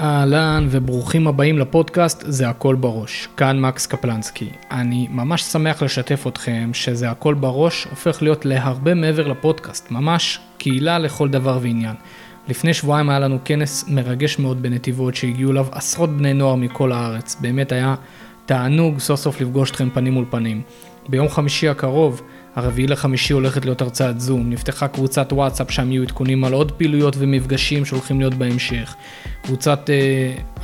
אהלן וברוכים הבאים לפודקאסט זה הכל בראש, כאן מקס קפלנסקי. אני ממש שמח לשתף אתכם שזה הכל בראש הופך להיות להרבה מעבר לפודקאסט, ממש קהילה לכל דבר ועניין. לפני שבועיים היה לנו כנס מרגש מאוד בנתיבות שהגיעו אליו עשרות בני נוער מכל הארץ, באמת היה תענוג סוף סוף לפגוש אתכם פנים מול פנים. ביום חמישי הקרוב, ה4 במאי הולכת להיות הרצאת זום, נפתחה קבוצת וואטסאפ שם יהיו עדכונים על עוד פעילויות ומפגשים שהולכים להיות בהמשך, קבוצת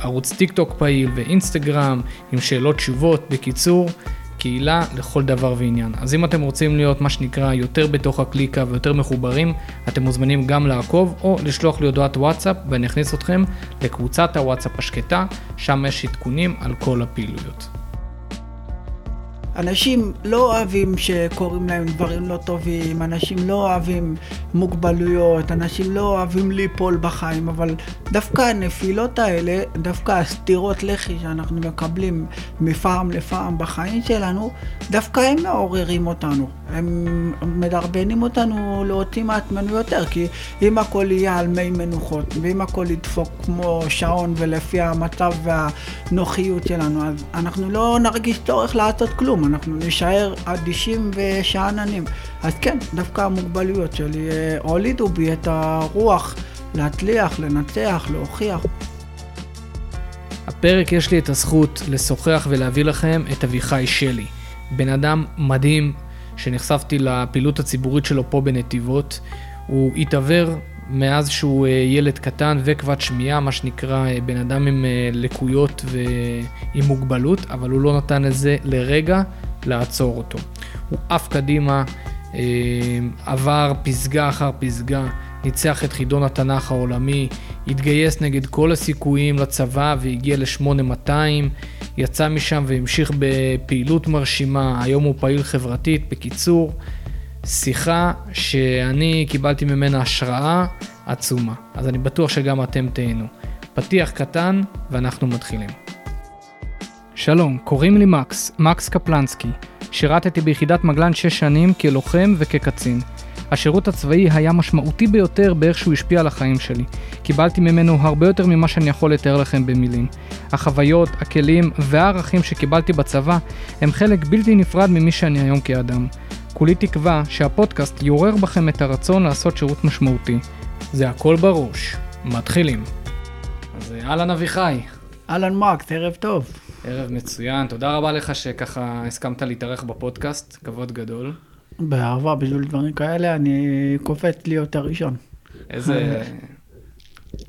ערוץ טיק טוק פעיל ואינסטגרם עם שאלות תשובות, בקיצור קהילה לכל דבר ועניין. אז אם אתם רוצים להיות מה שנקרא יותר בתוך הקליקה ויותר מחוברים, אתם מוזמנים גם לעקוב או לשלוח לי הודעת וואטסאפ ואני אכניס אתכם לקבוצת הוואטסאפ השקטה, שם יש עדכונים על כל הפעילויות. אנשים לא אוהבים שקוראים להם דברים לא טובים, אנשים לא אוהבים מוגבלויות, אנשים לא אוהבים ליפול בחיים, אבל דווקא הנפילות האלה, דווקא הסתירות לחי שאנחנו מקבלים מפעם לפעם בחיים שלנו, דווקא הם מעוררים אותנו, הם מדרבנים אותנו להוציא מעצמנו יותר, כי אם הכל יהיה על מי מנוחות, ואם הכל ידפוק כמו שעון ולפי המצב והנוחיות שלנו, אז אנחנו לא נרגיש צורך לעשות כלום, אנחנו נשאר אדישים ושעננים. אז כן, דווקא המוגבלויות שלי הולידו בי את הרוח להצליח, לנצח, להוכיח. הפרק יש לי את הזכות לשוחח ולהביא לכם את אביחי שלי, בן אדם מדהים שנחשפתי לפעילות הציבורית שלו פה בנתיבות. הוא התעוור מאז שהוא ילד קטן וכבד שמיעה, מה שנקרא בן אדם עם לקויות ועם מוגבלות, אבל הוא לא נתן לזה לרגע לעצור אותו. הוא אף קדימה, עבר פסגה אחר פסגה, ניצח את חידון התנ"ך העולמי, התגייס נגד כל הסיכויים לצבא והגיע ל-8200, יצא משם והמשיך בפעילות מרשימה, היום הוא פעיל חברתית. בקיצור, שיחה שאני קיבלתי ממנה השראה עצומה, אז אני בטוח שגם אתם תהנו. פתיח קטן ואנחנו מתחילים. שלום, קוראים לי מקס, מקס קפלנסקי. שירתתי ביחידת מגלן 6 שנים כלוחם וכקצין. השירות הצבאי היה משמעותי ביותר באיך שהוא השפיע על החיים שלי. קיבלתי ממנו הרבה יותר ממה שאני יכול לתאר לכם במילים. החוויות, הכלים והערכים שקיבלתי בצבא הם חלק בלתי נפרד ממי שאני היום כאדם. כולי תקווה שהפודקאסט יעורר בכם את הרצון לעשות שירות משמעותי. זה הכל בראש. מתחילים. אז אהלן אביחי. אהלן מקס, ערב טוב. ערב מצוין, תודה רבה לך שככה הסכמת להתארח בפודקאסט, כבוד גדול. באהבה, בשביל דברים כאלה אני קופץ להיות הראשון.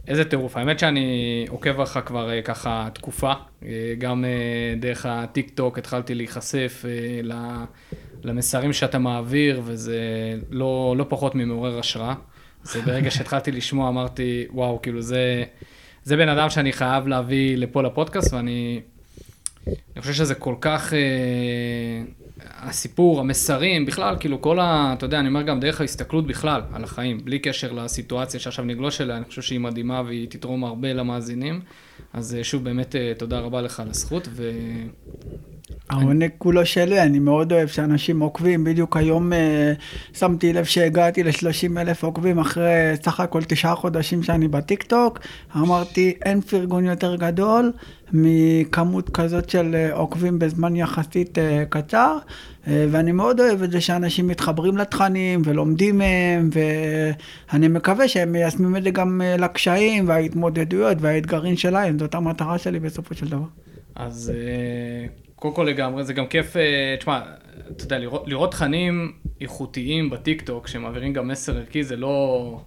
איזה טירוף, האמת שאני עוקב לך כבר ככה תקופה, גם דרך הטיק טוק התחלתי להיחשף למסרים שאתה מעביר, וזה לא פחות ממעורר השראה. זה ברגע שהתחלתי לשמוע אמרתי, וואו, כאילו זה בן אדם שאני חייב להביא לפה לפודקאסט, ואני חושב שזה כל כך, הסיפור, המסרים, בכלל, כאילו כל אתה יודע, אני אומר גם דרך ההסתכלות בכלל על החיים, בלי קשר לסיטואציה שעכשיו נגלוש אליה, אני חושב שהיא מדהימה והיא תתרום הרבה למאזינים, אז שוב באמת תודה רבה לך על הזכות. העונג כולו שלי, אני מאוד אוהב שאנשים עוקבים, בדיוק היום שמתי לב שהגעתי ל30,000 עוקבים אחרי סך הכל 9 חודשים שאני בטיקטוק, אמרתי אין פרגון יותר גדול מכמות כזאת של עוקבים בזמן יחסית קצר, ואני מאוד אוהב את זה שאנשים מתחברים לתכנים ולומדים מהם, ואני מקווה שהם מיישמים את זה גם לקשיים וההתמודדויות והאתגרים שלהם, זאת המטרה שלי בסופו של דבר. אז קודם כל לגמרי, זה גם כיף, תשמע, אתה יודע, לראות תכנים איכותיים בטיקטוק שמעבירים גם מסר ערכי, זה לא,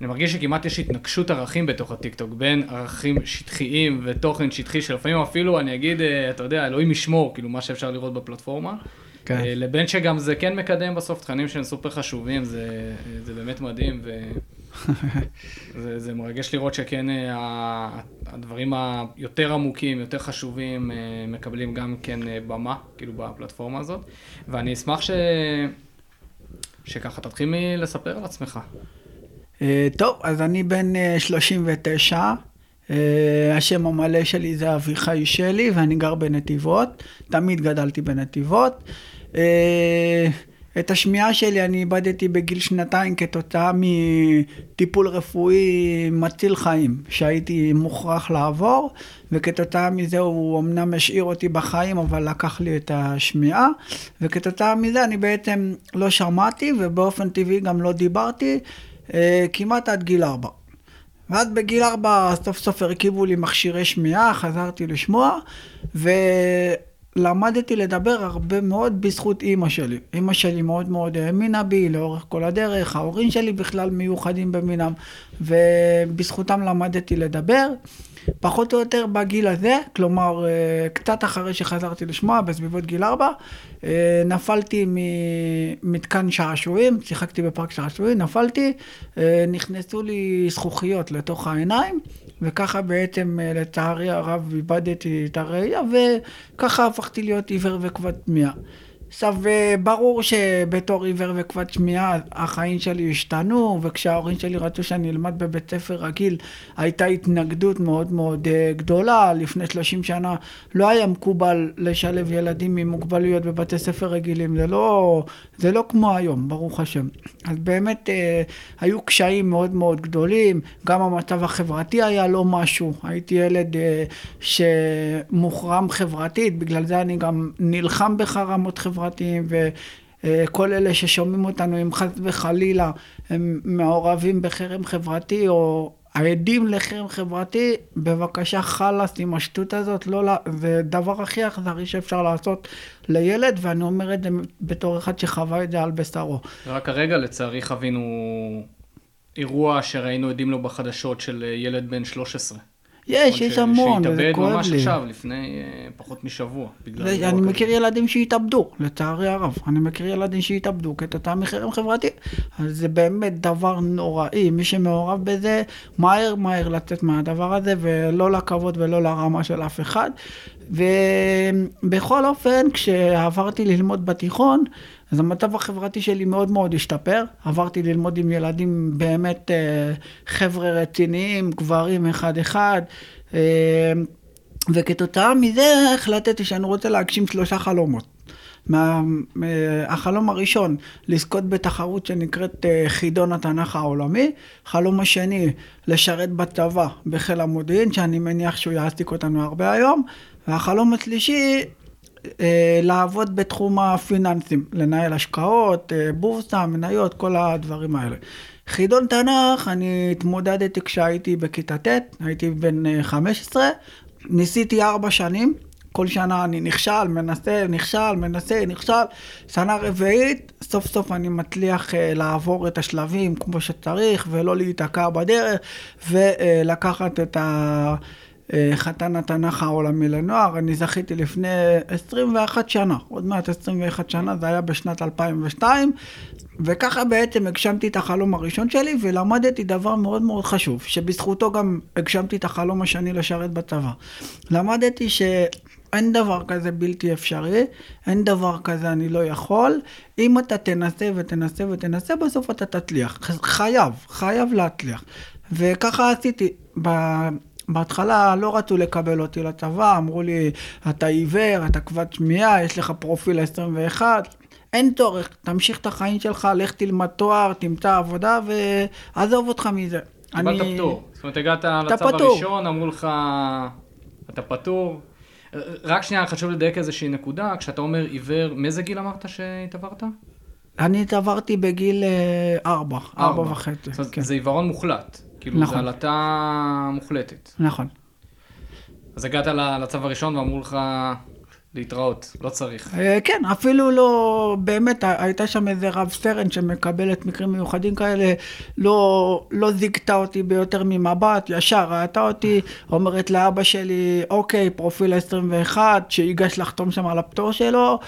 אני מרגיש שכמעט יש התנגשות ערכים בתוך הטיקטוק, בין ערכים שטחיים ותוכן שטחי, שלפעמים אפילו אני אגיד, אתה יודע, אלוהים ישמור, כאילו מה שאפשר לראות בפלטפורמה, לבין שגם זה כן מקדם בסוף תכנים שהם סופר חשובים, זה באמת מדהים ו... זה מרגש לראות שכן הדברים היותר עמוקים, יותר חשובים, מקבלים גם כן במה, כאילו בפלטפורמה הזאת, ואני אשמח שככה תתחיל מלספר על עצמך. טוב, אז אני בן 39, השם המלא שלי זה אביחי שלי ואני גר בנתיבות, תמיד גדלתי בנתיבות, את השמיעה שלי אני איבדתי בגיל 2 כתוצאה מטיפול רפואי מציל חיים, שהייתי מוכרח לעבור, וכתוצאה מזה הוא אמנם השאיר אותי בחיים, אבל לקח לי את השמיעה, וכתוצאה מזה אני בעצם לא שמעתי, ובאופן טבעי גם לא דיברתי, כמעט עד גיל 4. ואז בגיל 4 סוף סוף הרכיבו לי מכשירי שמיעה, חזרתי לשמוע, ולמדתי לדבר הרבה מאוד בזכות אימא שלי. אימא שלי מאוד מאוד האמינה בי לאורך כל הדרך, ההורים שלי בכלל מיוחדים במינם, ובזכותם למדתי לדבר. פחות או יותר בגיל הזה, כלומר קצת אחרי שחזרתי לשמוע, בסביבות גיל 4, נפלתי ממתקן שעשועים, שיחקתי בפארק שעשועים, נפלתי, נכנסו לי זכוכיות לתוך העיניים, וככה בעצם לצערי הרב איבדתי את הראייה, וככה הפכתי להיות עיוור וכבד שמיעה. עכשיו, ברור שבתור עיוור וכבד שמיעה, החיים שלי השתנו, וכשההורים שלי רצו שאני אלמד בבית ספר רגיל, הייתה התנגדות מאוד מאוד גדולה. לפני 30 שנה לא היה מקובל לשלב ילדים עם מוגבלויות בבתי ספר רגילים, זה לא כמו היום, ברוך השם. אז באמת היו קשיים מאוד מאוד גדולים, גם המצב החברתי היה לא משהו, הייתי ילד שמוחרם חברתית, בגלל זה אני גם נלחם בחרמות חברתית, וכל אלה ששומעים אותנו עם חס וחלילה הם מעורבים בחרם חברתי או עדים לחרם חברתי, בבקשה חלס עם השטות הזאת, זה דבר הכי אכזרי שאפשר לעשות לילד, ואני אומר את זה בתור אחד שחווה את זה על בשרו. רק הרגע לצערי חווינו אירוע שראינו עדים לו בחדשות של ילד בן 13. יש המון, וזה כואב לי. שהתאבד ממש עכשיו, לפני פחות משבוע. אני מכיר ילדים שהתאבדו, לצערי הרב. אני מכיר ילדים שהתאבדו כתוצאה מחרם חברתי. אז זה באמת דבר נוראי. מי שמעורב בזה, מהר לצאת מהדבר הזה, ולא לכבוד ולא לרמה של אף אחד. ובכל אופן, כשעברתי ללמוד בתיכון, אז המצב החברתי שלי מאוד מאוד השתפר, עברתי ללמוד עם ילדים באמת חבר'ה רציניים, גברים אחד, וכתוצאה מזה החלטתי שאני רוצה להגשים 3 חלומות. החלום הראשון, לזכות בתחרות שנקראת חידון התנ"ך העולמי. החלום השני, לשרת בצבא בחיל המודיעין, שאני מניח שהוא יעסיק אותנו הרבה היום. והחלום השלישי, לעבוד בתחום הפיננסים, לנהל השקעות, בורסה, מניות, כל הדברים האלה. חידון תנ"ך, אני התמודדתי כשהייתי בכיתה ט', הייתי בן 15, ניסיתי 4 שנים, כל שנה אני נכשל, מנסה, שנה רביעית, סוף סוף אני מצליח לעבור את השלבים כמו שצריך, ולא להיתקע בדרך, ולקחת את חתן התנ"ך העולמי לנוער. אני זכיתי לפני 21 שנה, עוד מעט 21 שנה, זה היה בשנת 2002, וככה בעצם הגשמתי את החלום הראשון שלי, ולמדתי דבר מאוד מאוד חשוב, שבזכותו גם הגשמתי את החלום השני לשרת בצבא. למדתי שאין דבר כזה בלתי אפשרי, אין דבר כזה אני לא יכול, אם אתה תנסה, בסוף אתה תצליח, חייב להצליח. וככה עשיתי, בהתחלה לא רצו לקבל אותי לצבא, אמרו לי, אתה עיוור, אתה כבד שמיעה, יש לך פרופיל 21, אין צורך, תמשיך את החיים שלך, לך תלמד תואר, תמצא עבודה ועזוב אותך מזה. קיבלת פטור, זאת אומרת הגעת לצבא הראשון, אמרו לך, אתה פטור. רק שנייה, חשוב לדייק איזושהי נקודה, כשאתה אומר עיוור, מאיזה גיל אמרת שהתעברת? אני התעברתי בגיל 4.5. זה עיוורון מוחלט. כאילו זה עלתה מוחלטת. נכון. אז הגעת לצו הראשון ואמרו לך להתראות, לא צריך. כן, אפילו לא, באמת הייתה שם איזה רב סרן שמקבלת מקרים מיוחדים כאלה, לא זיגתה אותי ביותר ממבט, ישר ראתה אותי, אומרת לאבא שלי, אוקיי, פרופיל 21, שיגש לחתום שם על הפטור שלו,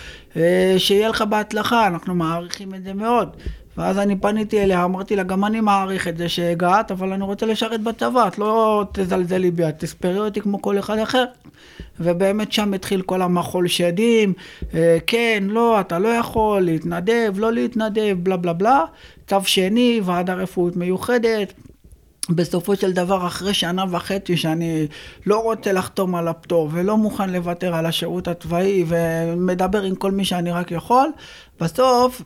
שיהיה לך בהצלחה, אנחנו מעריכים את זה מאוד. ואז אני פניתי אליה, אמרתי לה, גם אני מעריך את זה שהגעת, אבל אני רוצה לשרת בצבא, את לא תזלזלי בי, את תספרי אותי כמו כל אחד אחר. ובאמת שם התחיל כל המחול שדים, כן, לא, אתה לא יכול להתנדב, לא להתנדב, בלה בלה בלה, צו שני, ועד הרפואות מיוחדת. בסופו של דבר, אחרי 1.5 שנה שאני לא רוצה לחתום על הפטור, ולא מוכן לוותר על השירות הצבאי, ומדבר עם כל מי שאני רק יכול, בסוף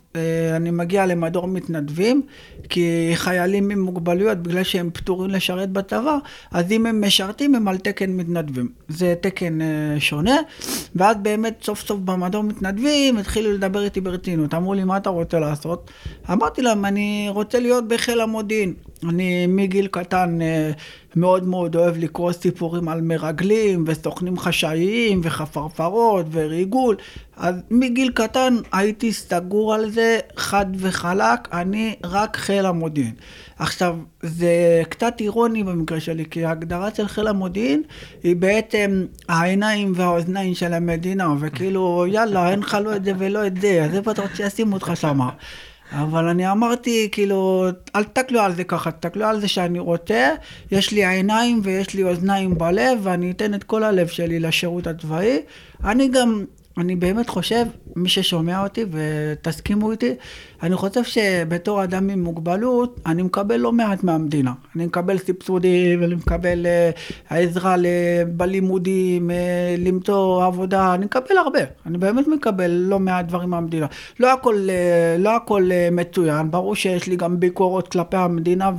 אני מגיע למדור מתנדבים, כי חיילים עם מוגבלויות, בגלל שהם פטורים לשרת בצבא, אז אם הם משרתים, הם על תקן מתנדבים. זה תקן שונה, ואז באמת סוף סוף במדור מתנדבים, התחילו לדבר איתי ברצינות, אמרו לי, מה אתה רוצה לעשות? אמרתי להם, אני רוצה להיות בחיל המודיעין. אני מגיל קטן מאוד מאוד אוהב לקרוא סיפורים על מרגלים וסוכנים חשאיים וחפרפרות וריגול, אז מגיל קטן הייתי סגור על זה חד וחלק, אני רק חיל המודיעין. עכשיו זה קצת אירוני במקרה שלי, כי ההגדרה של חיל המודיעין היא בעצם העיניים והאוזניים של המדינה, וכאילו יאללה אין לך לא את זה ולא את זה, אז איפה אתה רוצה שישימו אותך שמה? אבל אני אמרתי, כאילו, אל תקלו על זה ככה, תקלו על זה שאני רוצה, יש לי עיניים ויש לי אוזניים בלב, ואני אתן את כל הלב שלי לשירות הצבאי. אני באמת חושב, מי ששומע אותי ותסכימו איתי, אני חושב שבתור אדם עם מוגבלות, אני מקבל לא מעט מהמדינה. אני מקבל סבסודים, אני מקבל העזרה בלימודים, למצוא עבודה, אני מקבל הרבה. אני באמת מקבל לא מעט דברים מהמדינה. לא הכל מצוין, ברור שיש לי גם ביקורות כלפי המדינה,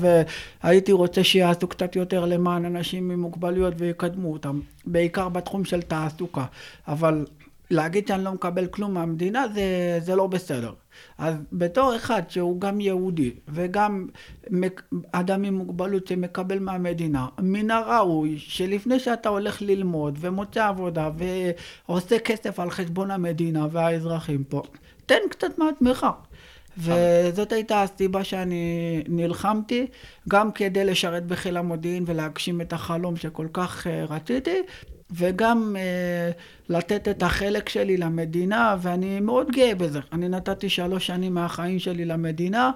והייתי רוצה שיעשו קצת יותר למען אנשים עם מוגבלויות ויקדמו אותם, בעיקר בתחום של תעסוקה. אבל להגיד שאני לא מקבל כלום מהמדינה, זה לא בסדר. אז בתור אחד שהוא גם יהודי, וגם אדם עם מוגבלות שמקבל מהמדינה, מן הראוי שלפני שאתה הולך ללמוד ומוצא עבודה, ועושה כסף על חשבון המדינה והאזרחים פה, תן קצת מעצמך. וזאת הייתה הסיבה שאני נלחמתי, גם כדי לשרת בחיל המודיעין ולהגשים את החלום שכל כך רציתי, וגם לתת את החלק שלי למדינה, ואני מאוד גאה בזה. אני נתתי 3 שנים מהחיים שלי למדינה,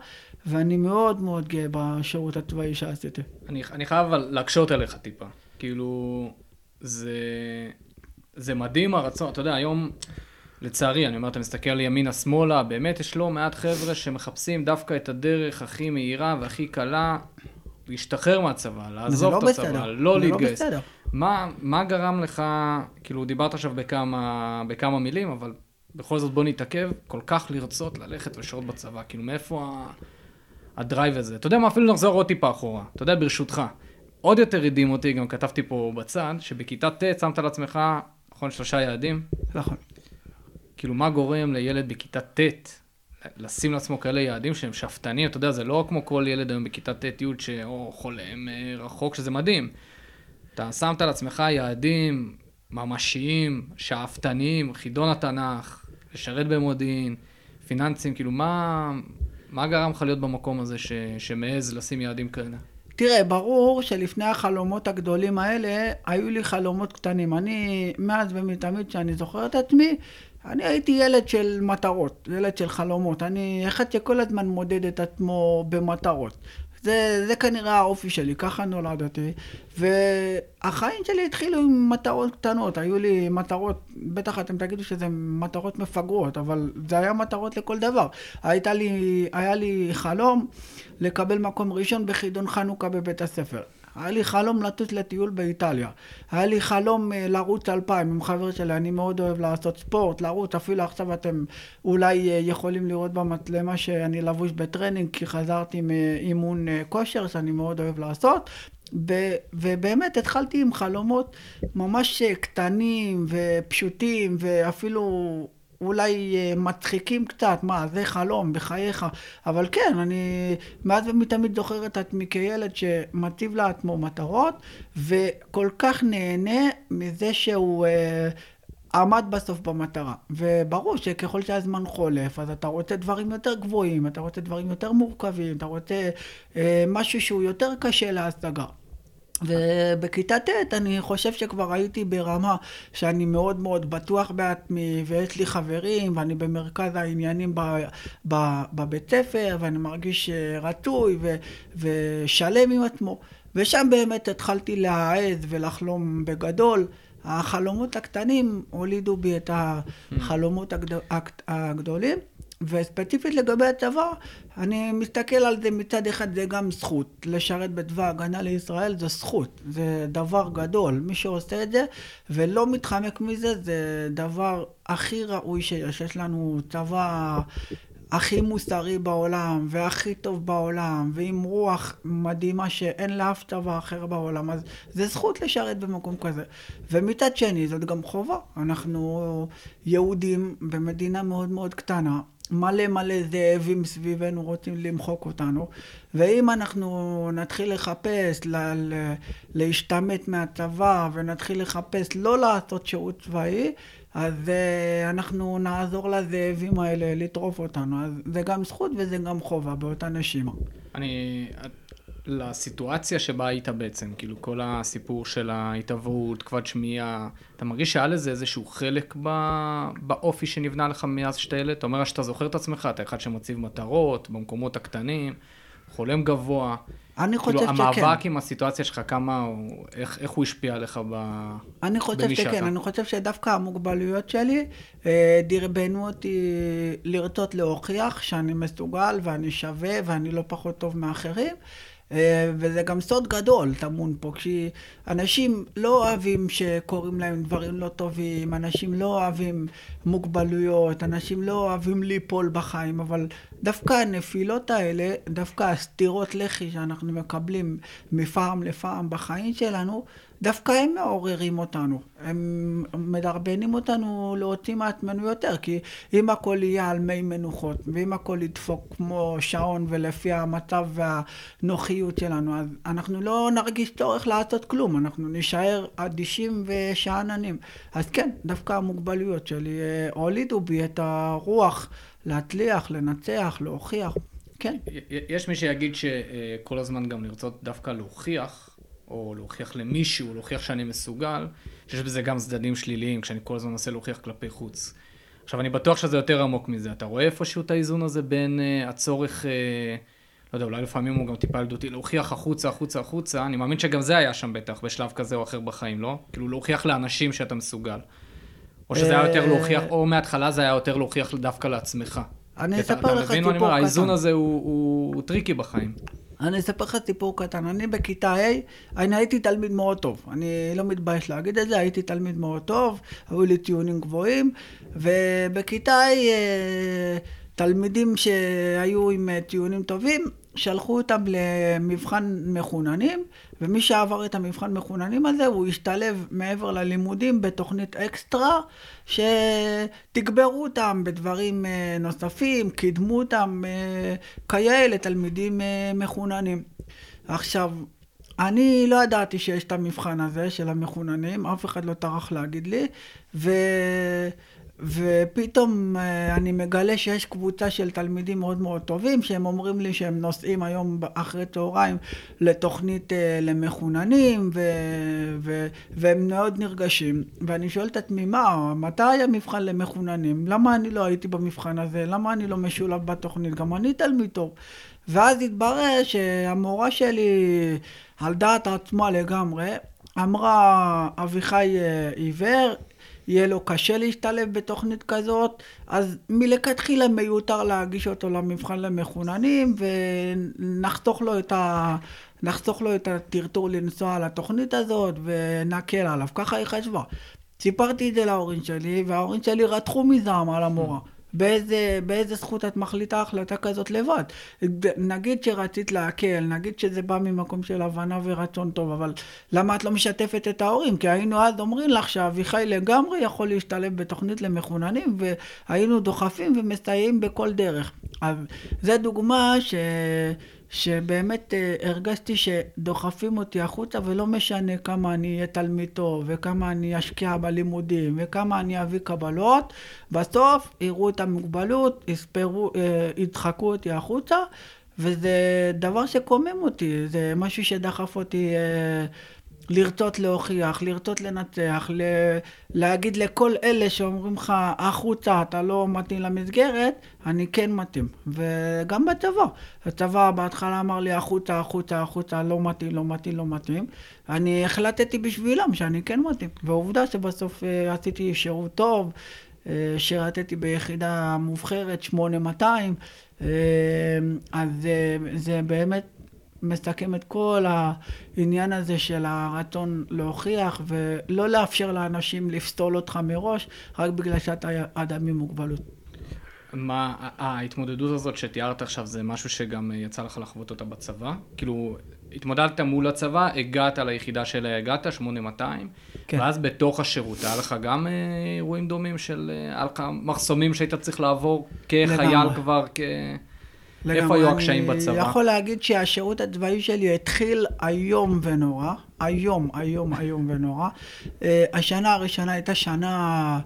ואני מאוד מאוד גאה בשירות הצבאי שעשיתי. אני חייב להקשות עליך טיפה. כאילו, זה מדהים הרצון. אתה יודע, היום, לצערי, אני אומר, אתה מסתכל על ימינה שמאלה, באמת יש לא מעט חבר'ה שמחפשים דווקא את הדרך הכי מהירה והכי קלה, להשתחרר מהצבא, לעזוב את הצבא, לא להתגייס. מה גרם לך, כאילו דיברת עכשיו בכמה מילים, אבל בכל זאת בוא נתעכב, כל כך לרצות ללכת ושירות בצבא, כאילו מאיפה הדרייב הזה? אתה יודע מה, אפילו נחזור עוד טיפה אחורה, אתה יודע, ברשותך, עוד יותר רדים אותי, גם כתבתי פה בצד, שבכיתה ט' שמת על עצמך, נכון, 3 יעדים? נכון. כאילו מה גורם לילד בכיתה ט' לשים לעצמו כאלה יעדים שהם שפטנים, אתה יודע, זה לא כמו כל ילד היום בכיתה ט' י' שאו חולם רחוק, שזה מדהים. אתה שמת על עצמך יעדים ממשיים, שאפתניים, חידון התנ"ך, לשרת במודיעין, פיננסים, כאילו מה גרם לך להיות במקום הזה שמעז לשים יעדים כאלה? תראה, ברור שלפני החלומות הגדולים האלה, היו לי חלומות קטנים. אני, מאז ומתמיד שאני זוכר את עצמי, אני הייתי ילד של מטרות, ילד של חלומות. אני אחד שכל הזמן מודד את עצמו במטרות. זה כנראה האופי שלי, ככה נולדתי, והחיים שלי התחילו עם מטרות קטנות, היו לי מטרות, בטח אתם תגידו שזה מטרות מפגרות, אבל זה היה מטרות לכל דבר. היה לי חלום לקבל מקום ראשון בחידון חנוכה בבית הספר. היה לי חלום לטוס לטיול באיטליה, היה לי חלום לרוץ 2000 עם חבר שלי, אני מאוד אוהב לעשות ספורט, לרוץ, אפילו עכשיו אתם אולי יכולים לראות במצלמה שאני לבוש בטרנינג, כי חזרתי מאימון כושר שאני מאוד אוהב לעשות, ובאמת התחלתי עם חלומות ממש קטנים ופשוטים ואפילו אולי מצחיקים קצת, מה, זה חלום בחייך, אבל כן, אני מאז ומתמיד זוכר את עצמי כילד שמציב לעצמו מטרות, וכל כך נהנה מזה שהוא עמד בסוף במטרה. וברור שככל שהזמן חולף, אז אתה רוצה דברים יותר גבוהים, אתה רוצה דברים יותר מורכבים, אתה רוצה משהו שהוא יותר קשה להשגה. ובכיתה ט' אני חושב שכבר הייתי ברמה שאני מאוד מאוד בטוח בעצמי, ויש לי חברים, ואני במרכז העניינים בבית ספר, ואני מרגיש רצוי ושלם עם עצמו. ושם באמת התחלתי להעז ולחלום בגדול. החלומות הקטנים הולידו בי את החלומות הגדולים. וספציפית לגבי הצבא, אני מסתכל על זה מצד אחד, זה גם זכות. לשרת בצבא הגנה לישראל זה זכות, זה דבר גדול. מי שעושה את זה ולא מתחמק מזה, זה דבר הכי ראוי שיש לנו. צבא הכי מוסרי בעולם, והכי טוב בעולם, ועם רוח מדהימה שאין לאף צבא אחר בעולם. אז זה זכות לשרת במקום כזה. ומצד שני, זאת גם חובה. אנחנו יהודים במדינה מאוד מאוד קטנה, מלא מלא זאבים סביבנו רוצים למחוק אותנו, ואם אנחנו נתחיל לחפש, להשתמט מהצבא, ונתחיל לחפש לא לעשות שירות צבאי, אז אנחנו נעזור לזאבים האלה לטרוף אותנו. אז זה גם זכות וזה גם חובה באותה נשימה. לסיטואציה שבה היית בעצם, כאילו כל הסיפור של ההתעברות, כבד שמיעה, אתה מרגיש שהיה לזה איזשהו חלק באופי שנבנה לך מאז שאתה ילד? אתה אומר שאתה זוכר את עצמך, אתה אחד שמציב מטרות במקומות הקטנים, חולם גבוה. אני חושב שכן. המאבק עם הסיטואציה שלך, איך הוא השפיע עליך אני חושב שכן, אני חושב שדווקא המוגבלויות שלי דרבנו אותי לרצות להוכיח שאני מסוגל ואני שווה ואני לא פחות טוב מאחרים. וזה גם סוד גדול טמון פה, כשאנשים לא אוהבים שקוראים להם דברים לא טובים, אנשים לא אוהבים מוגבלויות, אנשים לא אוהבים ליפול בחיים, אבל דווקא הנפילות האלה, דווקא הסתירות לחי שאנחנו מקבלים מפעם לפעם בחיים שלנו, דווקא הם מעוררים אותנו, הם מדרבנים אותנו להוציא מעצמנו יותר, כי אם הכל יהיה על מי מנוחות, ואם הכל ידפוק כמו שעון ולפי המצב והנוחיות שלנו, אז אנחנו לא נרגיש צורך לעשות כלום, אנחנו נשאר אדישים ושעננים. אז כן, דווקא המוגבלויות שלי הולידו בי את הרוח להצליח, לנצח, להוכיח, כן. יש מי שיגיד שכל הזמן גם לרצות דווקא להוכיח, או להוכיח למישהו, להוכיח שאני מסוגל, שיש בזה גם צדדים שליליים, כשאני כל הזמן מנסה להוכיח כלפי חוץ. עכשיו, אני בטוח שזה יותר עמוק מזה. אתה רואה איפשהו את האיזון הזה בין הצורך, לא יודע, אולי לפעמים הוא גם טיפה ילדותי, להוכיח החוצה. אני מאמין שגם זה היה שם בטח, בשלב כזה או אחר בחיים, לא? כאילו, להוכיח לאנשים שאתה מסוגל. או שזה היה יותר להוכיח, או מההתחלה זה היה יותר להוכיח דווקא לעצמך. אני אספר לך סיפור קטן. האיזון הזה הוא טריקי בחיים. אני אספר לך סיפור קטן. אני בכיתה ה', אני הייתי תלמיד מאוד טוב. אני לא מתבייש להגיד את זה, הייתי תלמיד מאוד טוב, היו לי טיונים גבוהים, ובכיתה ה', תלמידים שהיו עם טיונים טובים, שלחו אותם למבחן מחוננים, ומי שעבר את המבחן מחוננים הזה, הוא השתלב מעבר ללימודים בתוכנית אקסטרה, שתגברו אותם בדברים נוספים, קידמו אותם כאלה תלמידים מחוננים. עכשיו, אני לא ידעתי שיש את המבחן הזה של המחוננים, אף אחד לא טרח להגיד לי, ופתאום אני מגלה שיש קבוצה של תלמידים מאוד מאוד טובים, שהם אומרים לי שהם נוסעים היום אחרי צהריים לתוכנית למחוננים, והם מאוד נרגשים. ואני שואל את עצמי, מתי היה מבחן למחוננים? למה אני לא הייתי במבחן הזה? למה אני לא משולב בתוכנית? גם אני תלמיד טוב. ואז התברר שהמורה שלי, על דעת עצמה לגמרי, אמרה, אביחי עיוור, יהיה לו קשה להשתלב בתוכנית כזאת, אז מלכתחילה מיותר להגיש אותו למבחן למחוננים, ונחסוך לו את הטרטור לנסוע על התוכנית הזאת, ונקל עליו. ככה היא חשבה. סיפרתי את זה להורים שלי, וההורים שלי רתחו מזעם על המורה. באיזה זכות את מחליטה החלטה כזאת לבד? נגיד שרצית להקל, נגיד שזה בא ממקום של הבנה ורצון טוב, אבל למה את לא משתפת את ההורים? כי היינו אז אומרים לך שאביחי לגמרי יכול להשתלב בתוכנית למחוננים, והיינו דוחפים ומסייעים בכל דרך. אז זו דוגמה שבאמת הרגשתי שדוחפים אותי החוצה, ולא משנה כמה אני אהיה תלמיד טוב, וכמה אני אשקיע בלימודים, וכמה אני אביא קבלות, בסוף יראו את המוגבלות, ידחקו אותי החוצה, וזה דבר שקומם אותי, זה משהו שדחף אותי לרצות להוכיח, לרצות לנצח, להגיד לכל אלה שאומרים לך, החוצה, אתה לא מתאים למסגרת, אני כן מתאים. וגם בצבא. הצבא בהתחלה אמר לי, החוצה, לא מתאים. אני החלטתי בשבילם שאני כן מתאים. ועובדה שבסוף עשיתי שירות טוב, שירתתי ביחידה מובחרת 8200, אז זה באמת מסתכם את כל העניין הזה של הרצון להוכיח ולא לאפשר לאנשים לפסול אותך מראש רק בגלל שאתה אדם עם מוגבלות. מה ההתמודדות הזאת שתיארת עכשיו, זה משהו שגם יצא לך לחוות אותה בצבא? כאילו התמודדת מול הצבא, הגעת ליחידה שלה, הגעת 8200, כן. ואז בתוך השירות, היה לך גם אירועים דומים של, היה לך מחסומים שהיית צריך לעבור כחייל כבר, איפה היו הקשיים בצבא? אני יכול להגיד שהשירות הצבאי שלי התחיל היום ונורא, היום ונורא. השנה הראשונה הייתה שנה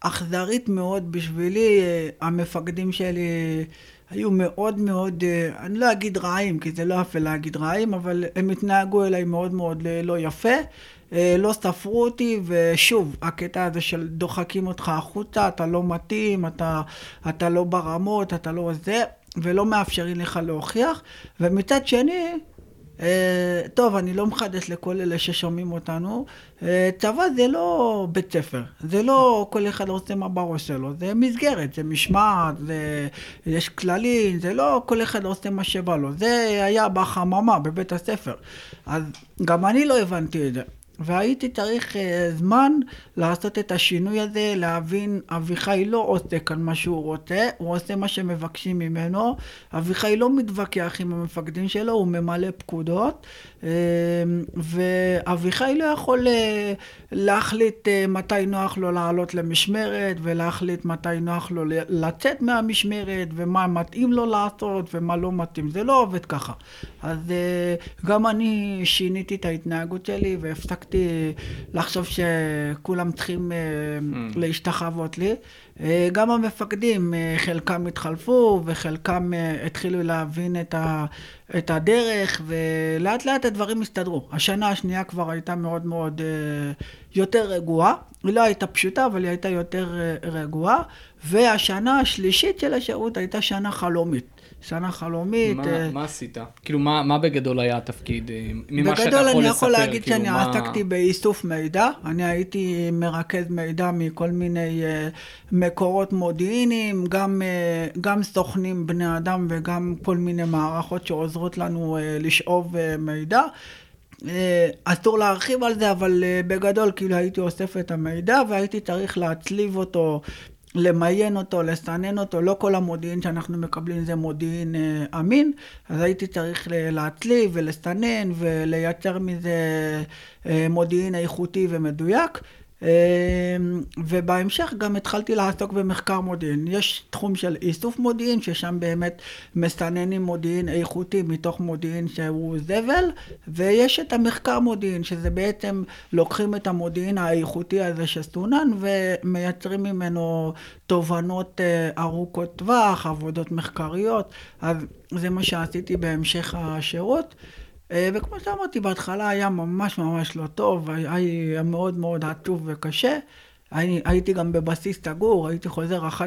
אכזרית מאוד בשבילי, המפקדים שלי היו מאוד, אני לא אגיד רעים, כי זה לא אפל להגיד רעים, אבל הם התנהגו אליי מאוד לא יפה, לא ספרו אותי, ושוב, הקטע הזה של דוחקים אותך החוצה, אתה לא מתאים, אתה לא ברמות, אתה לא זה, ולא מאפשרים לך להוכיח, ומצד שני, טוב, אני לא מחדש לכל אלה ששומעים אותנו, צבא זה לא בית ספר, זה לא כל אחד עושה מה בראש שלו, זה מסגרת, זה משמעת, יש כללים, זה לא כל אחד עושה מה שבא לו, זה היה בחממה בבית הספר, אז גם אני לא הבנתי את זה. והייתי צריך זמן לעשות את השינוי הזה, להבין, אביחי לא עושה כאן מה שהוא רוצה, הוא עושה מה שמבקשים ממנו, אביחי לא מתווכח עם המפקדים שלו, הוא ממלא פקודות, ואביחי לא יכול להחליט מתי נוח לו לעלות למשמרת, ולהחליט מתי נוח לו לצאת מהמשמרת, ומה מתאים לו לעשות, ומה לא מתאים, זה לא עובד ככה. אז גם אני שיניתי את ההתנהגות שלי, והפסק לחשוב שכולם צריכים להשתחוות לי. גם המפקדים, חלקם התחלפו וחלקם התחילו להבין את הדרך, ולאט לאט הדברים הסתדרו. השנה השנייה כבר הייתה מאוד יותר רגועה, היא לא הייתה פשוטה אבל היא הייתה יותר רגועה, והשנה השלישית של השירות הייתה שנה חלומית. שנה חלומית. מה עשית? כאילו, מה בגדול היה התפקיד? בגדול אני יכול להגיד שאני עסקתי באיסוף מידע, אני הייתי מרכז מידע מכל מיני מקורות מודיעיניים, גם סוכנים בני אדם וגם כל מיני מערכות שעוזרות לנו לשאוב מידע. אסור להרחיב על זה, אבל בגדול כאילו הייתי אוסף את המידע והייתי צריך להצליב אותו, למיין אותו, לסנן אותו, לא כל המודיעין שאנחנו מקבלים זה מודיעין אמין, אז הייתי צריך להצליב ולסנן ולייצר מזה מודיעין איכותי ומדויק, ובהמשך גם התחלתי לעסוק במחקר מודיעין. יש תחום של איסוף מודיעין, ששם באמת מסננים מודיעין איכותי מתוך מודיעין שהוא זבל, ויש את המחקר מודיעין, שזה בעצם לוקחים את המודיעין האיכותי הזה שסונן, ומייצרים ממנו תובנות ארוכות טווח, עבודות מחקריות, אז זה מה שעשיתי בהמשך השירות. וכמו שאמרתי, בהתחלה היה ממש לא טוב, היה מאוד עצוב וקשה. הייתי גם בבסיס תגור, הייתי חוזר 11-3,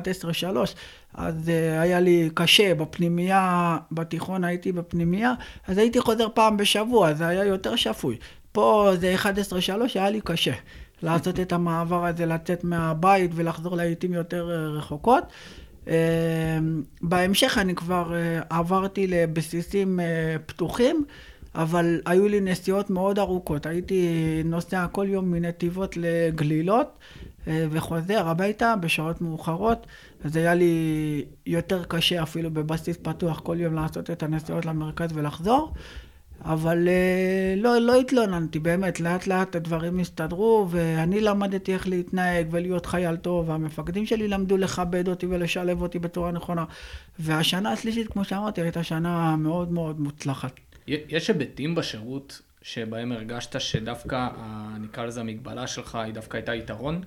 אז היה לי קשה בפנימייה, בתיכון הייתי בפנימייה, אז הייתי חוזר פעם בשבוע, זה היה יותר שפוי. פה זה 11-3, היה לי קשה לעשות את המעבר הזה, לצאת מהבית ולחזור לעיתים יותר רחוקות. בהמשך אני כבר עברתי לבסיסים פתוחים, אבל היו לי נסיעות מאוד ארוכות, הייתי נוסע כל יום מנתיבות לגלילות, וחוזר הביתה בשעות מאוחרות, אז היה לי יותר קשה אפילו בבסיס פתוח כל יום לעשות את הנסיעות למרכז ולחזור, אבל לא התלוננתי, באמת, לאט לאט הדברים הסתדרו, ואני למדתי איך להתנהג ולהיות חייל טוב, והמפקדים שלי למדו לכבד אותי ולשלב אותי בצורה נכונה, והשנה השלישית, כמו שאמרתי, הייתה שנה מאוד מוצלחת. יש היבטים בשירות שבהם הרגשת שדווקא, נקרא לזה המגבלה שלך, היא דווקא הייתה יתרון?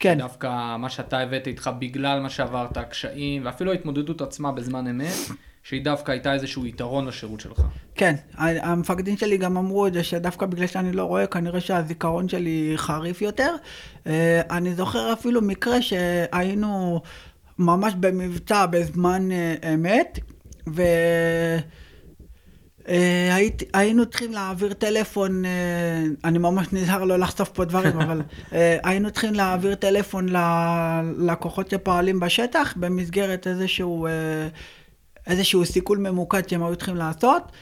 כן. דווקא מה שאתה הבאת איתך בגלל מה שעברת, הקשיים, ואפילו ההתמודדות עצמה בזמן אמת, שהיא דווקא הייתה איזשהו יתרון לשירות שלך. כן, המפקדים שלי גם אמרו את זה, שדווקא בגלל שאני לא רואה, כנראה שהזיכרון שלי חריף יותר. אני זוכר אפילו מקרה שהיינו ממש במבצע בזמן אמת, היינו צריכים להעביר טלפון, אני ממש נזהר לא לחשוף פה דברים, אבל היינו צריכים להעביר טלפון ללקוחות שפועלים בשטח, במסגרת איזשהו סיכול ממוקד שהם היו צריכים לעשות,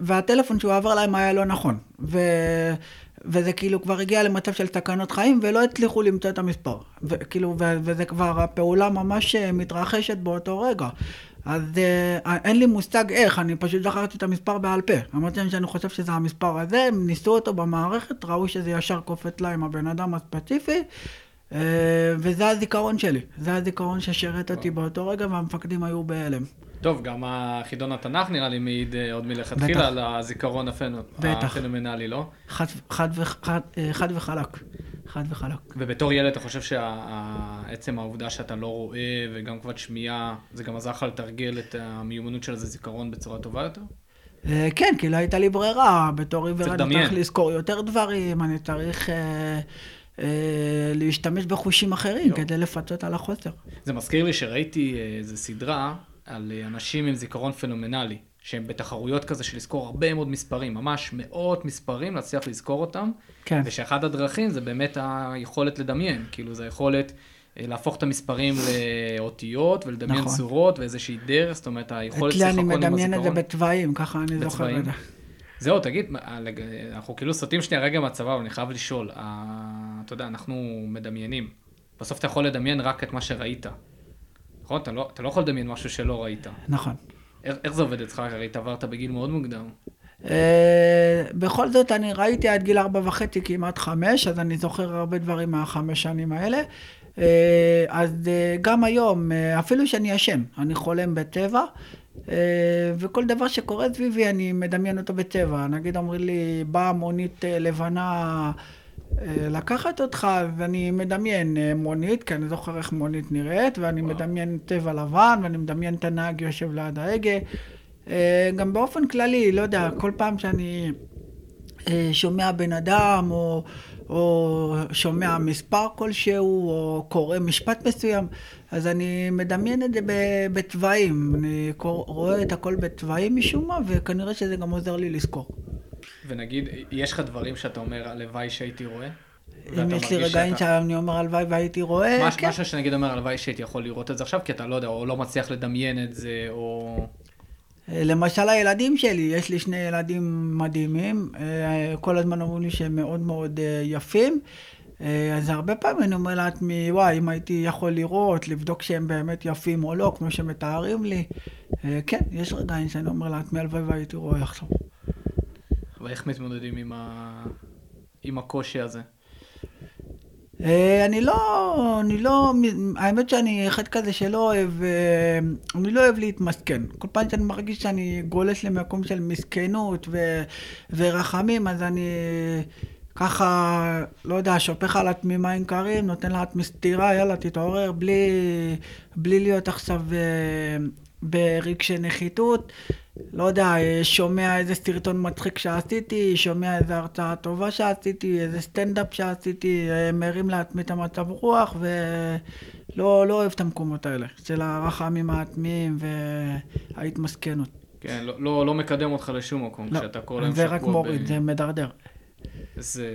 והטלפון שהוא עבר להם היה לא נכון, וזה כאילו כבר הגיע למצב של תקנות חיים, ולא הצליחו למצוא את המספר, וכאילו, וזה כבר הפעולה ממש מתרחשת באותו רגע, אז אין לי מושג איך, אני פשוט זכרתי את המספר בעל פה, אמרתי להם שאני חושב שזה המספר הזה, הם ניסו אותו במערכת, ראו שזה ישר קופץ להם הבן אדם הספציפי, וזה הזיכרון שלי, זה הזיכרון ששירת אותי באותו רגע, והמפקדים היו בהלם. טוב, גם החידון התנ"ך נראה לי מעיד עוד מלכתחילה על הזיכרון הפנומנלי, לא? חד וחלק. ובתור ילד אתה חושב שעצם העובדה שאתה לא רואה וגם כבד שמיעה, זה גם עזר לך לתרגל את המיומנות של זה זיכרון בצורה טובה יותר? כן, כי לא הייתה לי ברירה, בתור עיוור אני צריך לזכור יותר דברים, אני צריך להשתמש בחושים אחרים כדי לפצות על החוסר. זה מזכיר לי שראיתי איזו סדרה על אנשים עם זיכרון פנומנלי, שהם בתחרויות כזה של לזכור הרבה מאוד מספרים, ממש מאות מספרים להצליח לזכור אותם, כן. ושאחד הדרכים זה באמת היכולת לדמיין, כאילו זה היכולת להפוך את המספרים לאותיות ולדמיין נכון. צורות ואיזושהי דרך, זאת אומרת היכולת שחקון עם הזיכרון. אני מדמיין את זה בצבעים, ככה אני זוכר את זה. זהו, תגיד, אנחנו כאילו סוטים שנייה רגע מהצבא, אבל אני חייב לשאול, אתה יודע, אנחנו מדמיינים, בסוף אתה יכול לדמיין רק את מה שראית. נכון? אתה לא יכול לדמיין משהו שלא ראית. נכון. איך זה עובד אצלך? הרי עברת בגיל מאוד מוקדם. בכל זאת אני ראיתי עד גיל 4.5 כמעט 5, אז אני זוכר הרבה דברים מהחמש שנים האלה. אז גם היום, אפילו שאני ישן, אני חולם בטבע, וכל דבר שקורה סביבי אני מדמיין אותו בטבע. נגיד אומרים לי, באה מונית לבנה לקחת אותך, ואני מדמיין מונית, כי אני זוכר איך מונית נראית, ואני מדמיין טבע לבן, ואני מדמיין את הנהג יושב ליד ההגה. גם באופן כללי, לא יודע, כל פעם שאני שומע בן אדם, או שומע מספר כלשהו, או קורא משפט מסוים, אז אני מדמיין את זה בצבעים. אני רואה את הכל בצבעים משום מה, וכנראה שזה גם עוזר לי לזכור. ונגיד, יש לך דברים שאתה אומר, הלוואי שהייתי רואה? אם יש לי רגעים שאני אומר, הלוואי והייתי רואה, כן. משהו שנגיד אומר, הלוואי שהייתי יכול לראות את זה עכשיו, כי אתה לא יודע, או לא מצליח לדמיין את זה, או... למשל, הילדים שלי, יש לי שני ילדים מדהימים, כל הזמן אומרים לי שהם מאוד מאוד יפים, אז הרבה פעמים אני אומר לעצמי, וואי, אם הייתי יכול לראות, לבדוק שהם באמת יפים או לא, כמו שמתארים לי, כן, יש רגעים שאני אומר לעצמי, הלוואי והייתי רואה עכשיו. ואיך מתמודדים עם הקושי הזה? אני לא, האמת שאני אחד כזה אני לא אוהב להתמסכן. כל פעם שאני מרגיש שאני גולש למקום של מסכנות ורחמים, אז אני ככה, לא יודע, שופך על עצמי מים קרים, נותן לה סטירה, יאללה, תתעורר, בלי להיות עכשיו ברגשי נחיתות. לא יודע, שומע איזה סרטון מצחיק שעשיתי, שומע איזה הרצאה טובה שעשיתי, איזה סטנדאפ שעשיתי, מרים לעצמי את המצב רוח, ולא אוהב את המקומות האלה, של הרחמים העצמיים וההתמסכנות. כן, לא מקדם אותך לשום מקום, כשאתה כל היום שקוע ב... זה רק מוריד, זה מדרדר.